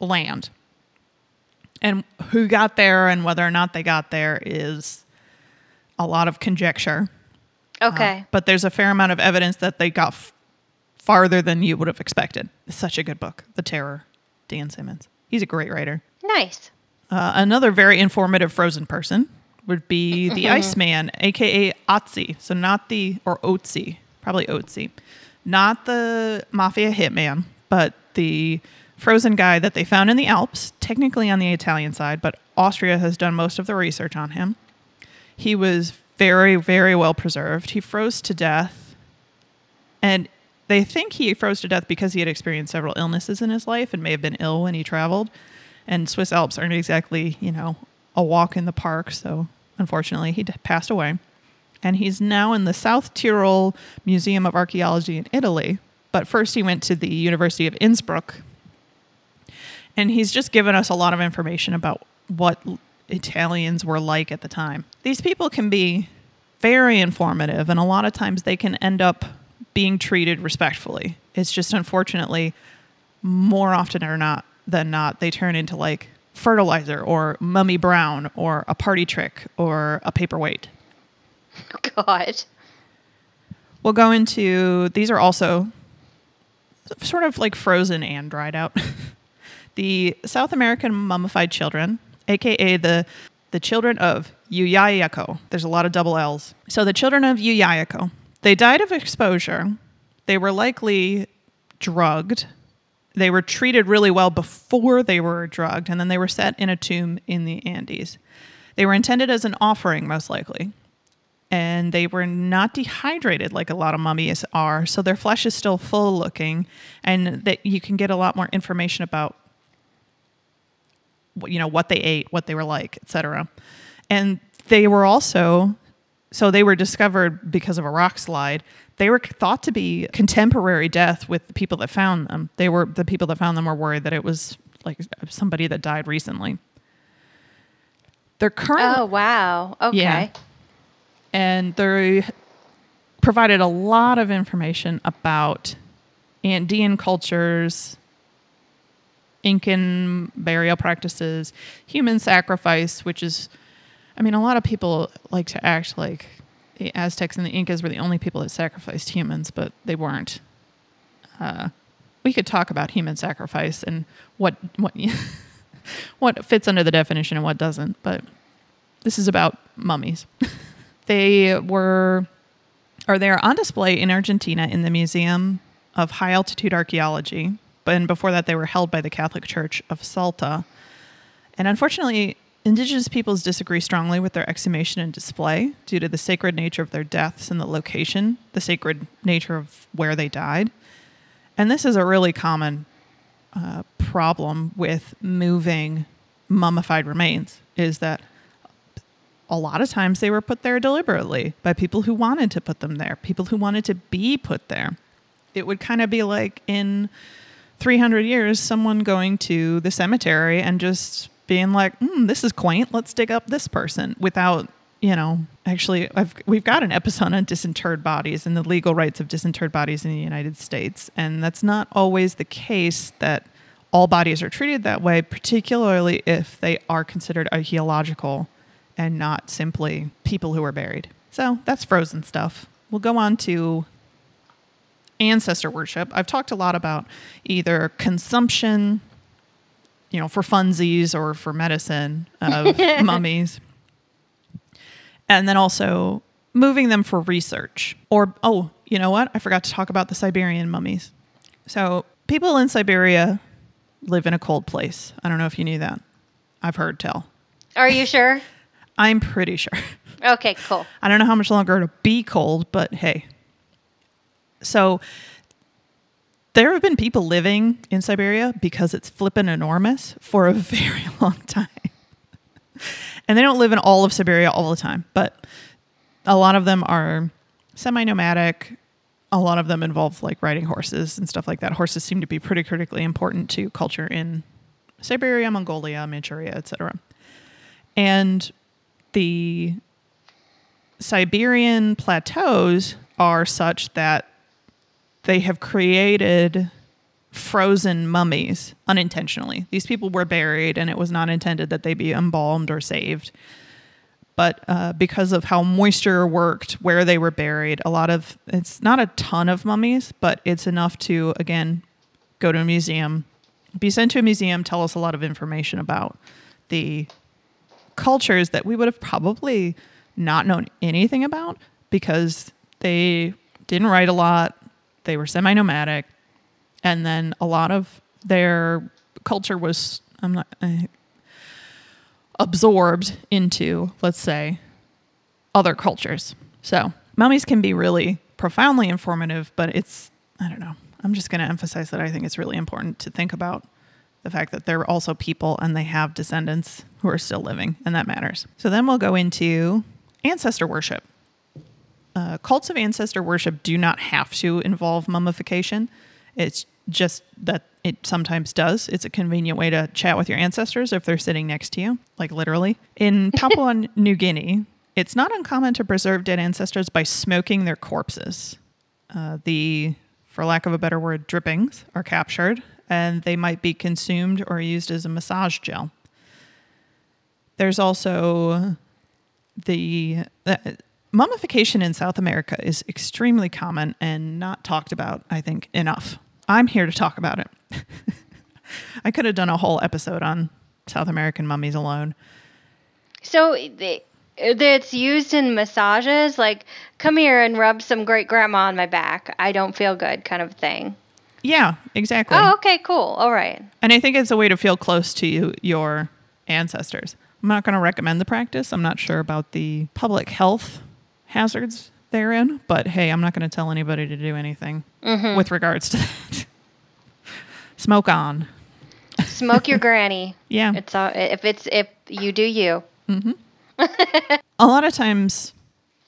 land. And who got there and whether or not they got there is a lot of conjecture. Okay. Uh, but there's a fair amount of evidence that they got f- farther than you would have expected. It's such a good book, The Terror, Dan Simmons. He's a great writer. Nice. Uh, another very informative frozen person would be the Iceman, a k a. Otzi. So not the, or Otzi, probably Otzi. Not the mafia hitman, but the frozen guy that they found in the Alps, technically on the Italian side, but Austria has done most of the research on him. He was very, very well preserved. He froze to death. And they think he froze to death because he had experienced several illnesses in his life and may have been ill when he traveled. And Swiss Alps aren't exactly, you know, a walk in the park, so unfortunately he d- passed away. And he's now in the South Tyrol Museum of Archaeology in Italy. But first he went to the University of Innsbruck. And he's just given us a lot of information about what Italians were like at the time. These people can be very informative, and a lot of times they can end up being treated respectfully. It's just, unfortunately, more often or not than not, they turn into, like, fertilizer or Mummy Brown or a party trick or a paperweight. God. We'll go into, these are also sort of like frozen and dried out. The South American mummified children, a k a the the children of Llullaillaco. There's a lot of double L's. So the children of Llullaillaco, they died of exposure. They were likely drugged. They were treated really well before they were drugged, and then they were set in a tomb in the Andes. They were intended as an offering, most likely, and they were not dehydrated like a lot of mummies are, so their flesh is still full-looking, and that you can get a lot more information about, you know, what they ate, what they were like, et cetera. And they were also, so they were discovered because of a rock slide. They were thought to be contemporary death with the people that found them. They were the people that found them were worried that it was like somebody that died recently. They're current. Oh wow! Okay. Yeah. And they provided a lot of information about Andean cultures, Incan burial practices, human sacrifice, which is, I mean, a lot of people like to act like the Aztecs and the Incas were the only people that sacrificed humans, but they weren't. Uh, we could talk about human sacrifice and what what what fits under the definition and what doesn't, but this is about mummies. They were, or they are on display in Argentina in the Museum of High Altitude Archaeology. But and before that, they were held by the Catholic Church of Salta. And unfortunately, indigenous peoples disagree strongly with their exhumation and display due to the sacred nature of their deaths and the location, the sacred nature of where they died. And this is a really common uh, problem with moving mummified remains, is that a lot of times they were put there deliberately by people who wanted to put them there, people who wanted to be put there. It would kind of be like in three hundred years, someone going to the cemetery and just being like, hmm, this is quaint, let's dig up this person, without, you know, actually, I've, we've got an episode on disinterred bodies and the legal rights of disinterred bodies in the United States. And that's not always the case that all bodies are treated that way, particularly if they are considered archaeological and not simply people who are buried. So that's frozen stuff. We'll go on to ancestor worship. I've talked a lot about either consumption, you know, for funsies or for medicine of mummies, and then also moving them for research. Or, oh, you know what? I forgot to talk about the Siberian mummies. So people in Siberia live in a cold place. I don't know if you knew that. I've heard tell. Are you sure? I'm pretty sure. Okay, cool. I don't know how much longer it'll be cold, but hey. So there have been people living in Siberia, because it's flippin' enormous, for a very long time. And they don't live in all of Siberia all the time, but a lot of them are semi-nomadic. A lot of them involve like riding horses and stuff like that. Horses seem to be pretty critically important to culture in Siberia, Mongolia, Manchuria, et cetera. And the Siberian plateaus are such that they have created frozen mummies unintentionally. These people were buried, and it was not intended that they be embalmed or saved. But uh, because of how moisture worked, where they were buried, a lot of, it's not a ton of mummies, but it's enough to, again, go to a museum, be sent to a museum, tell us a lot of information about the cultures that we would have probably not known anything about, because they didn't write a lot, they were semi-nomadic, and then a lot of their culture was I'm not I, absorbed into, let's say, other cultures. So mummies can be really profoundly informative, but it's, I don't know, I'm just going to emphasize that I think it's really important to think about the fact that they're also people and they have descendants who are still living, and that matters. So then we'll go into ancestor worship. Uh, cults of ancestor worship do not have to involve mummification. It's just that it sometimes does. It's a convenient way to chat with your ancestors if they're sitting next to you, like literally. In Papua New Guinea, it's not uncommon to preserve dead ancestors by smoking their corpses. Uh, the, for lack of a better word, drippings are captured, and they might be consumed or used as a massage gel. There's also the... Uh, Mummification in South America is extremely common and not talked about, I think, enough. I'm here to talk about it. I could have done a whole episode on South American mummies alone. So it's used in massages, like, come here and rub some great grandma on my back, I don't feel good kind of thing. Yeah, exactly. Oh, okay, cool. All right. And I think it's a way to feel close to you, your ancestors. I'm not going to recommend the practice. I'm not sure about the public health hazards therein, but hey, I'm not going to tell anybody to do anything mm-hmm. with regards to that. Smoke on. Smoke your granny. Yeah. It's all, if it's if you do you. Mm-hmm. A lot of times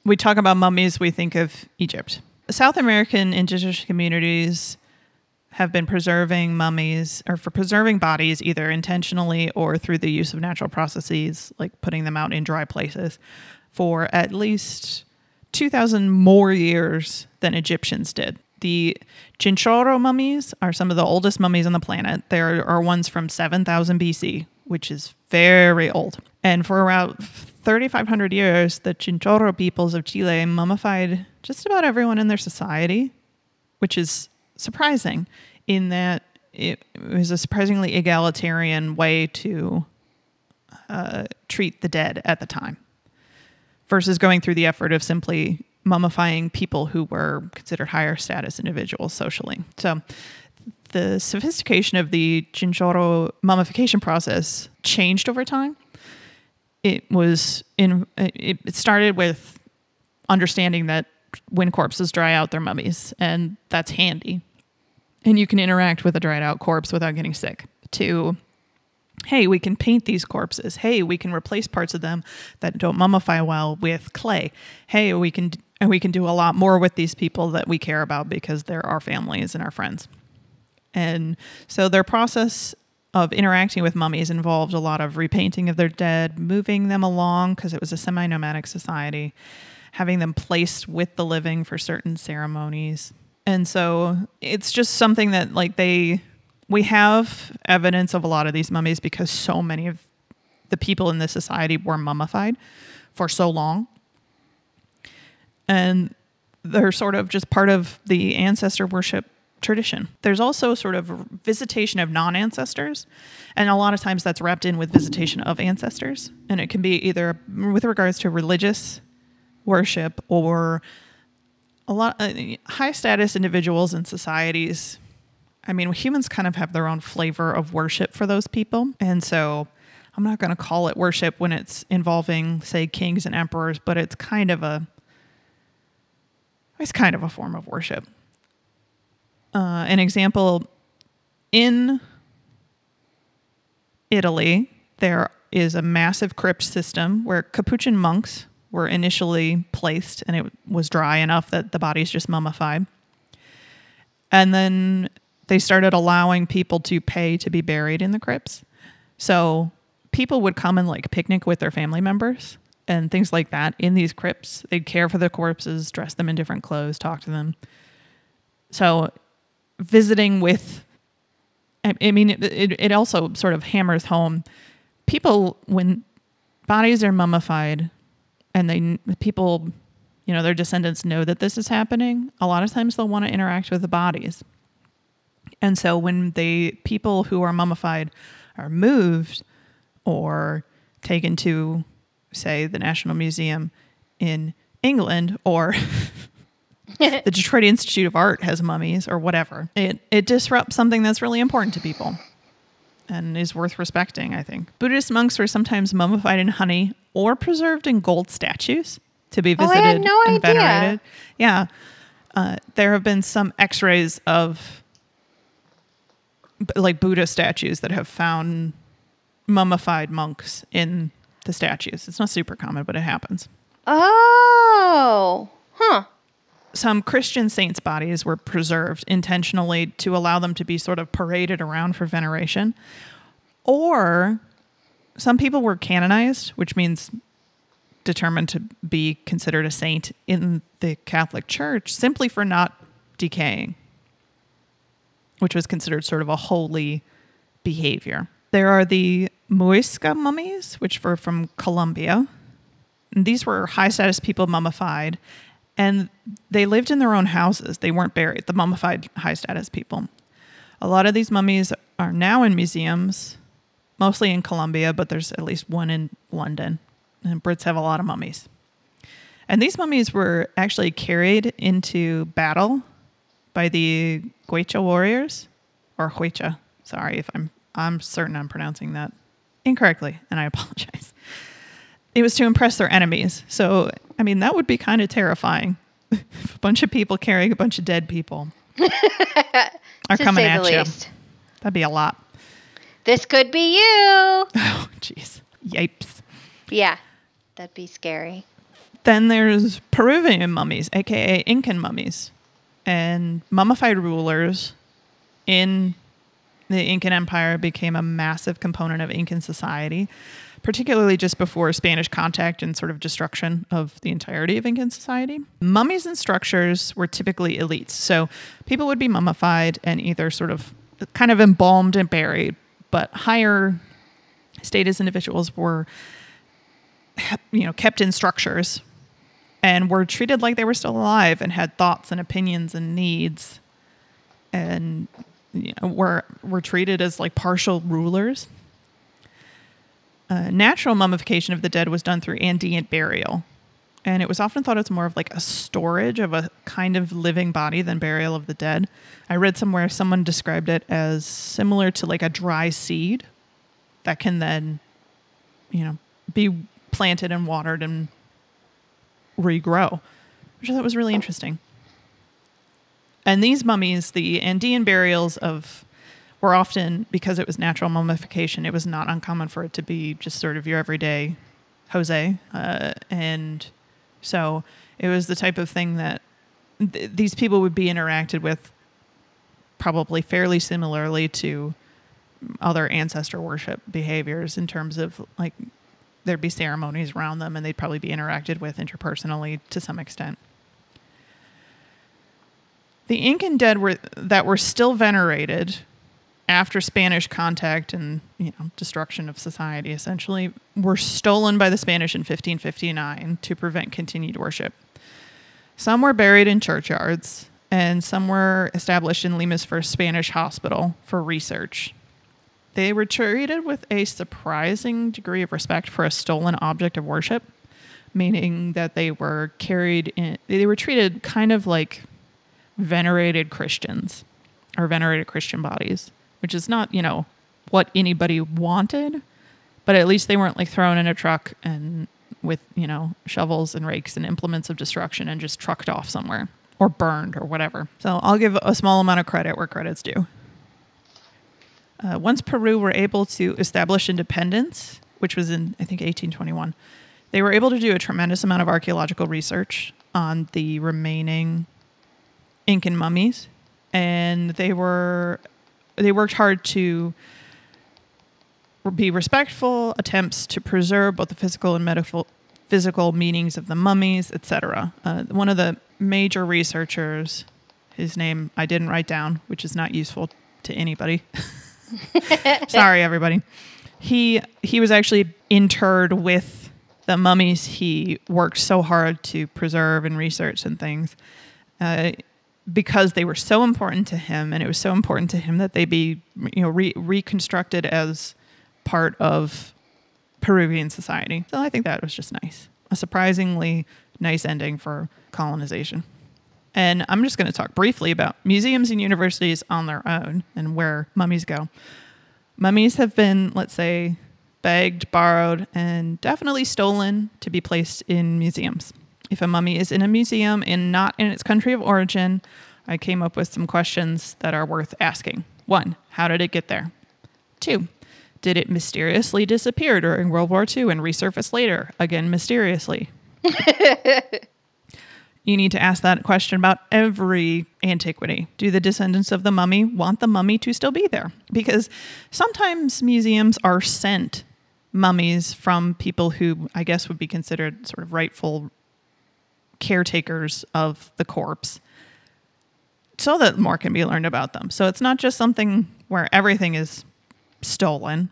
we talk about mummies, we think of Egypt. South American indigenous communities have been preserving mummies, or for preserving bodies, either intentionally or through the use of natural processes, like putting them out in dry places, for at least two thousand more years than Egyptians did. the Chinchorro mummies are some of the oldest mummies on the planet. There are ones from seven thousand B C, which is very old. And for around thirty-five hundred years, the Chinchorro peoples of Chile mummified just about everyone in their society, which is surprising in that it was a surprisingly egalitarian way to uh, treat the dead at the time, versus going through the effort of simply mummifying people who were considered higher status individuals socially. So the sophistication of the Chinchorro mummification process changed over time. It was in it started with understanding that when corpses dry out, they're mummies, and that's handy. And you can interact with a dried out corpse without getting sick, to, hey, we can paint these corpses. Hey, we can replace parts of them that don't mummify well with clay. Hey, we can we can do a lot more with these people that we care about because they're our families and our friends. And so their process of interacting with mummies involved a lot of repainting of their dead, moving them along because it was a semi-nomadic society, having them placed with the living for certain ceremonies. And so it's just something that, like, they, we have evidence of a lot of these mummies because so many of the people in this society were mummified for so long. And they're sort of just part of the ancestor worship tradition. There's also sort of visitation of non-ancestors, and a lot of times that's wrapped in with visitation of ancestors. And it can be either with regards to religious worship or a lot of high-status individuals in societies. I mean, humans kind of have their own flavor of worship for those people. And so I'm not going to call it worship when it's involving, say, kings and emperors, but it's kind of a, it's kind of a form of worship. Uh, an example, in Italy, there is a massive crypt system where Capuchin monks were initially placed, and it was dry enough that the bodies just mummified. And then they started allowing people to pay to be buried in the crypts. So people would come and, like, picnic with their family members and things like that in these crypts. They'd care for the corpses, dress them in different clothes, talk to them. So visiting with, I mean, it, it also sort of hammers home, people, when bodies are mummified, and they, people, you know, their descendants know that this is happening, a lot of times they'll want to interact with the bodies. And so when they, people who are mummified are moved or taken to, say, the National Museum in England, or the Detroit Institute of Art has mummies or whatever, it, it disrupts something that's really important to people and is worth respecting, I think. Buddhist monks were sometimes mummified in honey or preserved in gold statues to be visited oh, I had no and idea. venerated. Yeah. Uh, there have been some x-rays of, like, Buddha statues that have found mummified monks in the statues. It's not super common, but it happens. Oh, huh. Some Christian saints' bodies were preserved intentionally to allow them to be sort of paraded around for veneration. Or some people were canonized, which means determined to be considered a saint in the Catholic Church, simply for not decaying, which was considered sort of a holy behavior. There are the Muisca mummies, which were from Colombia. And these were high-status people mummified, and they lived in their own houses. They weren't buried, the mummified high-status people. A lot of these mummies are now in museums, mostly in Colombia, but there's at least one in London. And Brits have a lot of mummies. And these mummies were actually carried into battle by the Huicha warriors, or Huicha. Sorry if I'm, I'm certain I'm pronouncing that incorrectly, and I apologize. It was to impress their enemies. So, I mean, that would be kind of terrifying. A bunch of people carrying a bunch of dead people are coming at you. That'd be a lot. This could be you. Oh, jeez. Yipes. Yeah, that'd be scary. Then there's Peruvian mummies, a k a. Incan mummies, and mummified rulers in The Incan Empire became a massive component of Incan society, particularly just before Spanish contact and sort of destruction of the entirety of Incan society. Mummies and structures were typically elites. So people would be mummified and either sort of kind of embalmed and buried, but higher status individuals were, you know, kept in structures and were treated like they were still alive and had thoughts and opinions and needs, and you know, were were treated as like partial rulers. Uh, natural mummification of the dead was done through Andean burial, and it was often thought it's more of like a storage of a kind of living body than burial of the dead. I read somewhere someone described it as similar to like a dry seed that can then, you know, be planted and watered and regrow, which I thought was really interesting. And these mummies, the Andean burials of, were often, because it was natural mummification, it was not uncommon for it to be just sort of your everyday Jose. Uh, and so it was the type of thing that th- these people would be interacted with probably fairly similarly to other ancestor worship behaviors in terms of like there'd be ceremonies around them and they'd probably be interacted with interpersonally to some extent. The Incan dead were that were still venerated after Spanish contact and, you know, destruction of society essentially were stolen by the Spanish in fifteen fifty-nine to prevent continued worship. Some were buried in churchyards and some were established in Lima's first Spanish hospital for research. They were treated with a surprising degree of respect for a stolen object of worship, meaning that they were carried in, they were treated kind of like venerated Christians or venerated Christian bodies, which is not, you know, what anybody wanted, but at least they weren't like thrown in a truck and with, you know, shovels and rakes and implements of destruction and just trucked off somewhere or burned or whatever. So I'll give a small amount of credit where credit's due. Uh, once Peru were able to establish independence, which was in, I think, eighteen twenty-one, they were able to do a tremendous amount of archaeological research on the remaining Incan mummies, and they were they worked hard to be respectful attempts to preserve both the physical and metaphysical meanings of the mummies, et cetera. Uh, one of the major researchers, whose name I didn't write down, which is not useful to anybody. Sorry, everybody. He he was actually interred with the mummies he worked so hard to preserve and research and things, uh, because they were so important to him, and it was so important to him that they be, you know, re- reconstructed as part of Peruvian society. So I think that was just nice. A surprisingly nice ending for colonization. And I'm just going to talk briefly about museums and universities on their own and where mummies go. Mummies have been, let's say, begged, borrowed, and definitely stolen to be placed in museums. If a mummy is in a museum and not in its country of origin, I came up with some questions that are worth asking. One, how did it get there? Two, did it mysteriously disappear during World War Two and resurface later? Again, mysteriously. You need to ask that question about every antiquity. Do the descendants of the mummy want the mummy to still be there? Because sometimes museums are sent mummies from people who I guess would be considered sort of rightful caretakers of the corpse so that more can be learned about them. So it's not just something where everything is stolen,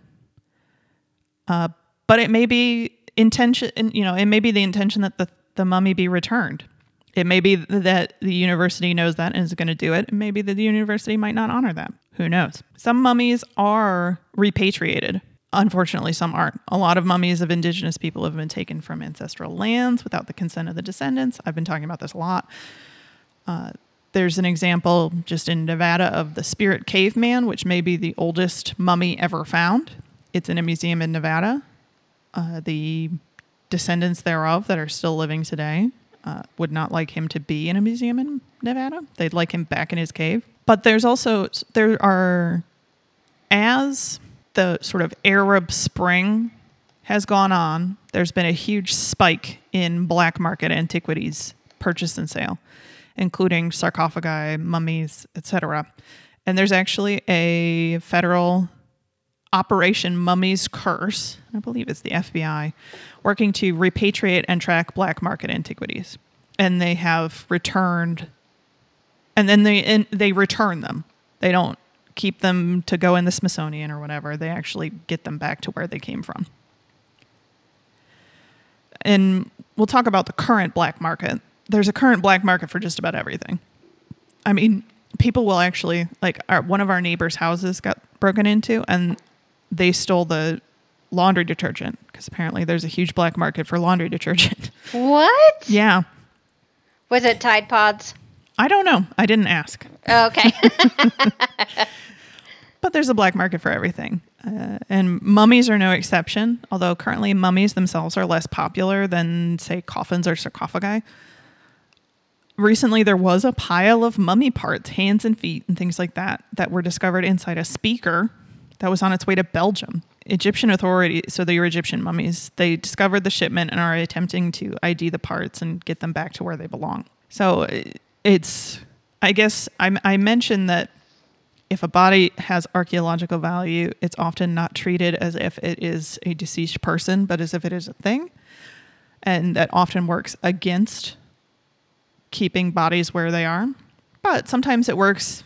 uh, but it may be intention, you know, it may be the intention that the, the mummy be returned. It may be that the university knows that and is going to do it. It may be that the university might not honor that. Who knows? Some mummies are repatriated. Unfortunately, some aren't. A lot of mummies of indigenous people have been taken from ancestral lands without the consent of the descendants. I've been talking about this a lot. Uh, there's an example just in Nevada of the spirit caveman, which may be the oldest mummy ever found. It's in a museum in Nevada. Uh, the descendants thereof that are still living today Uh, would not like him to be in a museum in Nevada. They'd like him back in his cave. But there's also, there are, as the sort of Arab Spring has gone on, there's been a huge spike in black market antiquities purchase and sale, including sarcophagi, mummies, et cetera. And there's actually a federal Operation Mummy's Curse, I believe it's the F B I, working to repatriate and track black market antiquities. And they have returned, and then they and they return them. They don't keep them to go in the Smithsonian or whatever. They actually get them back to where they came from. And we'll talk about the current black market. There's a current black market for just about everything. I mean, people will actually, like, our, one of our neighbors' houses got broken into, and they stole the laundry detergent, because apparently there's a huge black market for laundry detergent. What? Yeah. Was it Tide Pods? I don't know. I didn't ask. Oh, okay. But there's a black market for everything. Uh, and mummies are no exception, although currently mummies themselves are less popular than, say, coffins or sarcophagi. Recently, there was a pile of mummy parts, hands and feet and things like that, that were discovered inside a speaker that was on its way to Belgium. Egyptian authorities, so they were Egyptian mummies, they discovered the shipment and are attempting to I D the parts and get them back to where they belong. So it's, I guess, I, I mentioned that if a body has archaeological value, it's often not treated as if it is a deceased person, but as if it is a thing. And that often works against keeping bodies where they are. But sometimes it works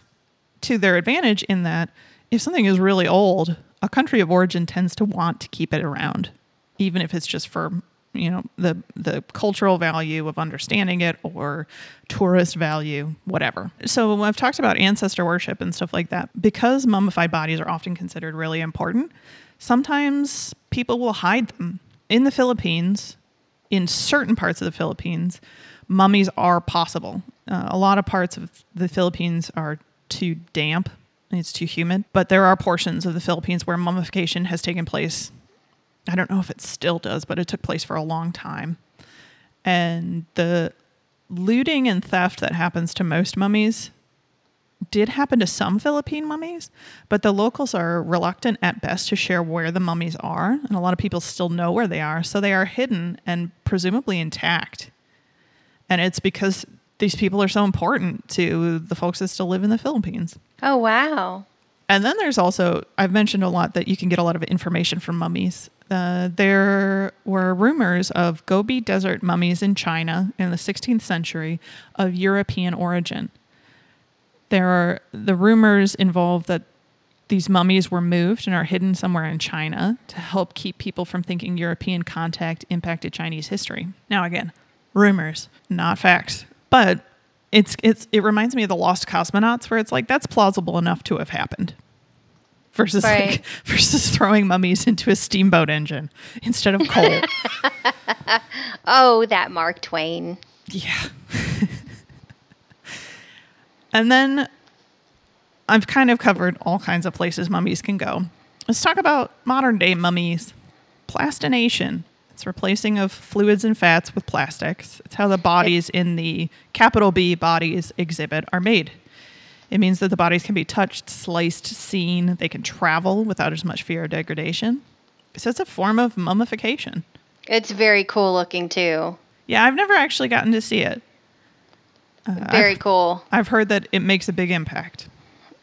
to their advantage in that if something is really old, a country of origin tends to want to keep it around, even if it's just for, you know, the the cultural value of understanding it or tourist value, whatever. So I've talked about ancestor worship and stuff like that. Because mummified bodies are often considered really important, sometimes people will hide them. In the Philippines, in certain parts of the Philippines, mummies are possible. Uh, a lot of parts of the Philippines are too damp and it's too humid, but there are portions of the Philippines where mummification has taken place. I don't know if it still does, but it took place for a long time. And the looting and theft that happens to most mummies did happen to some Philippine mummies, but the locals are reluctant at best to share where the mummies are, and a lot of people still know where they are, so they are hidden and presumably intact. And it's because these people are so important to the folks that still live in the Philippines. Oh, wow. And then there's also, I've mentioned a lot that you can get a lot of information from mummies. Uh, there were rumors of Gobi Desert mummies in China in the sixteenth century of European origin. There are, the rumors involve that these mummies were moved and are hidden somewhere in China to help keep people from thinking European contact impacted Chinese history. Now, again, rumors, not facts. But it's it's it reminds me of the Lost Cosmonauts, where it's like, that's plausible enough to have happened. Versus right. like, versus throwing mummies into a steamboat engine instead of coal. Oh, that Mark Twain. Yeah. And then I've kind of covered all kinds of places mummies can go. Let's talk about modern day mummies. Plastination. It's replacing of fluids and fats with plastics. It's how the bodies in the capital B Bodies exhibit are made. It means that the bodies can be touched, sliced, seen. They can travel without as much fear of degradation. So it's a form of mummification. It's very cool looking too. Yeah, I've never actually gotten to see it. Uh, very I've, cool. I've heard that it makes a big impact.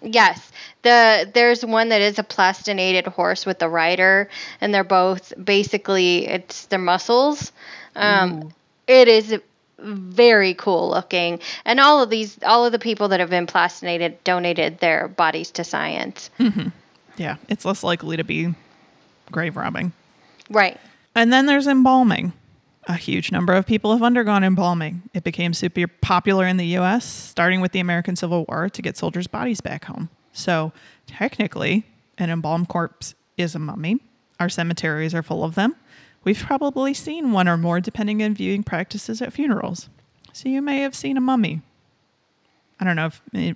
Yes. The there's one that is a plastinated horse with a rider, and they're both basically it's their muscles. Um, it is very cool looking, and all of these, all of the people that have been plastinated donated their bodies to science. Mm-hmm. Yeah, it's less likely to be grave robbing, right? And then there's embalming. A huge number of people have undergone embalming. It became super popular in the U S, starting with the American Civil War, to get soldiers' bodies back home. So technically, an embalmed corpse is a mummy. Our cemeteries are full of them. We've probably seen one or more, depending on viewing practices at funerals. So you may have seen a mummy. I don't know if...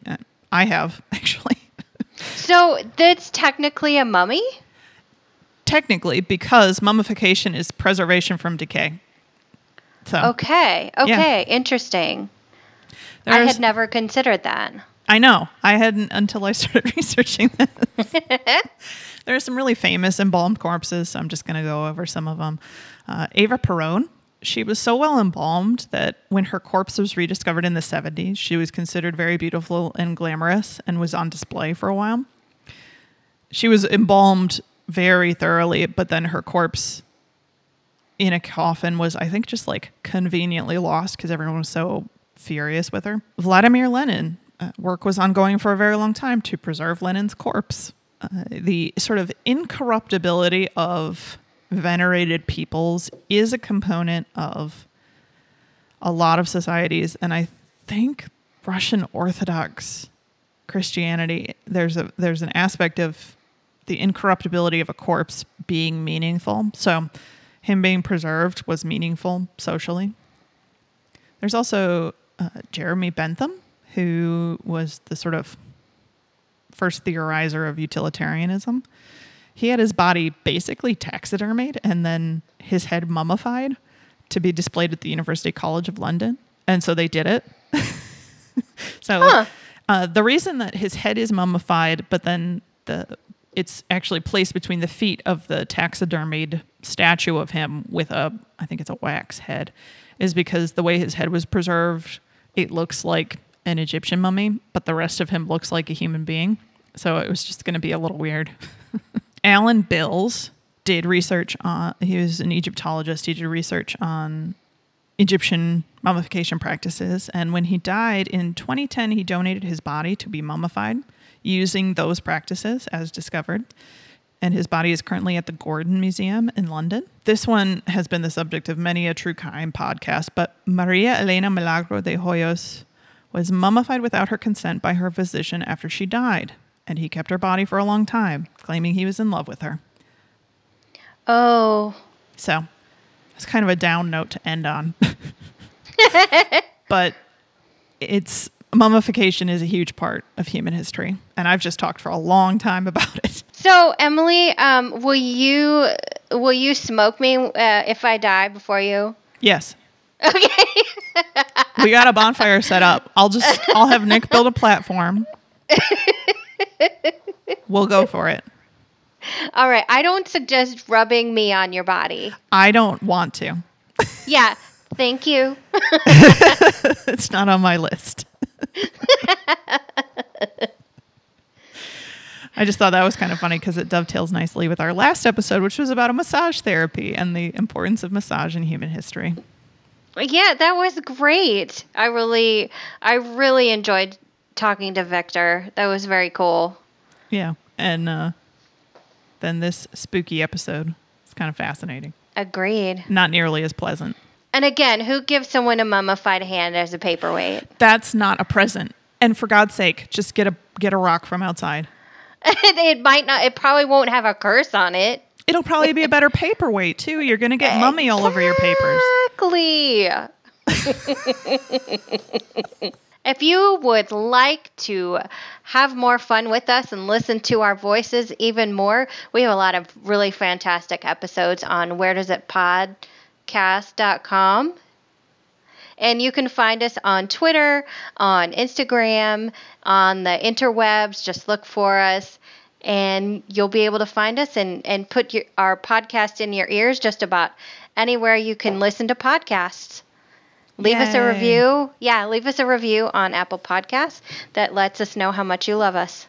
I have, actually. So that's technically a mummy? Technically, because mummification is preservation from decay. So, okay. Okay. Yeah. Interesting. There's, I had never considered that. I know. I hadn't until I started researching this. There are some really famous embalmed corpses. So I'm just going to go over some of them. Uh, Eva Perón she was so well embalmed that when her corpse was rediscovered in the seventies, she was considered very beautiful and glamorous and was on display for a while. She was embalmed very thoroughly, but then her corpse in a coffin was, I think, just like conveniently lost because everyone was so furious with her. Vladimir Lenin. Uh, work was ongoing for a very long time to preserve Lenin's corpse. Uh, the sort of incorruptibility of venerated peoples is a component of a lot of societies, and I think Russian Orthodox Christianity, there's a there's an aspect of the incorruptibility of a corpse being meaningful. So him being preserved was meaningful socially. There's also uh, Jeremy Bentham, who was the sort of first theorizer of utilitarianism. He had his body basically taxidermied and then his head mummified to be displayed at the University College of London. And so they did it. so huh. uh, the reason that his head is mummified, but then the it's actually placed between the feet of the taxidermied statue of him with a, I think it's a wax head, is because the way his head was preserved, it looks like an Egyptian mummy, but the rest of him looks like a human being. So it was just going to be a little weird. Alan Bills did research on, he was an Egyptologist, he did research on Egyptian mummification practices. And when he died in twenty ten, he donated his body to be mummified using those practices as discovered. And his body is currently at the Gordon Museum in London. This one has been the subject of many a true crime podcast, but Maria Elena Milagro de Hoyos was mummified without her consent by her physician after she died, and he kept her body for a long time, claiming he was in love with her. Oh. So, it's kind of a down note to end on. But it's mummification is a huge part of human history, and I've just talked for a long time about it. So, Emily, um, will you will you smoke me uh, if I die before you? Yes. Okay. We got a bonfire set up. I'll just, I'll have Nick build a platform. We'll go for it. All right. I don't suggest rubbing me on your body. I don't want to. Yeah. Thank you. It's not on my list. I just thought that was kind of funny because it dovetails nicely with our last episode, which was about a massage therapy and the importance of massage in human history. Yeah, that was great. I really, I really enjoyed talking to Victor. That was very cool. Yeah, and uh, then this spooky episode is kind of fascinating. Agreed. Not nearly as pleasant. And again, who gives someone a mummified hand as a paperweight? That's not a present. And for God's sake, just get a get a rock from outside. It might not. It probably won't have a curse on it. It'll probably be a better paperweight, too. You're going to get mummy all over your papers. Exactly. If you would like to have more fun with us and listen to our voices even more, we have a lot of really fantastic episodes on where does it podcast dot com. And you can find us on Twitter, on Instagram, on the interwebs. Just look for us. And you'll be able to find us and, and put your, our podcast in your ears just about anywhere you can listen to podcasts. Leave Yay. us a review. Yeah, leave us a review on Apple Podcasts that lets us know how much you love us.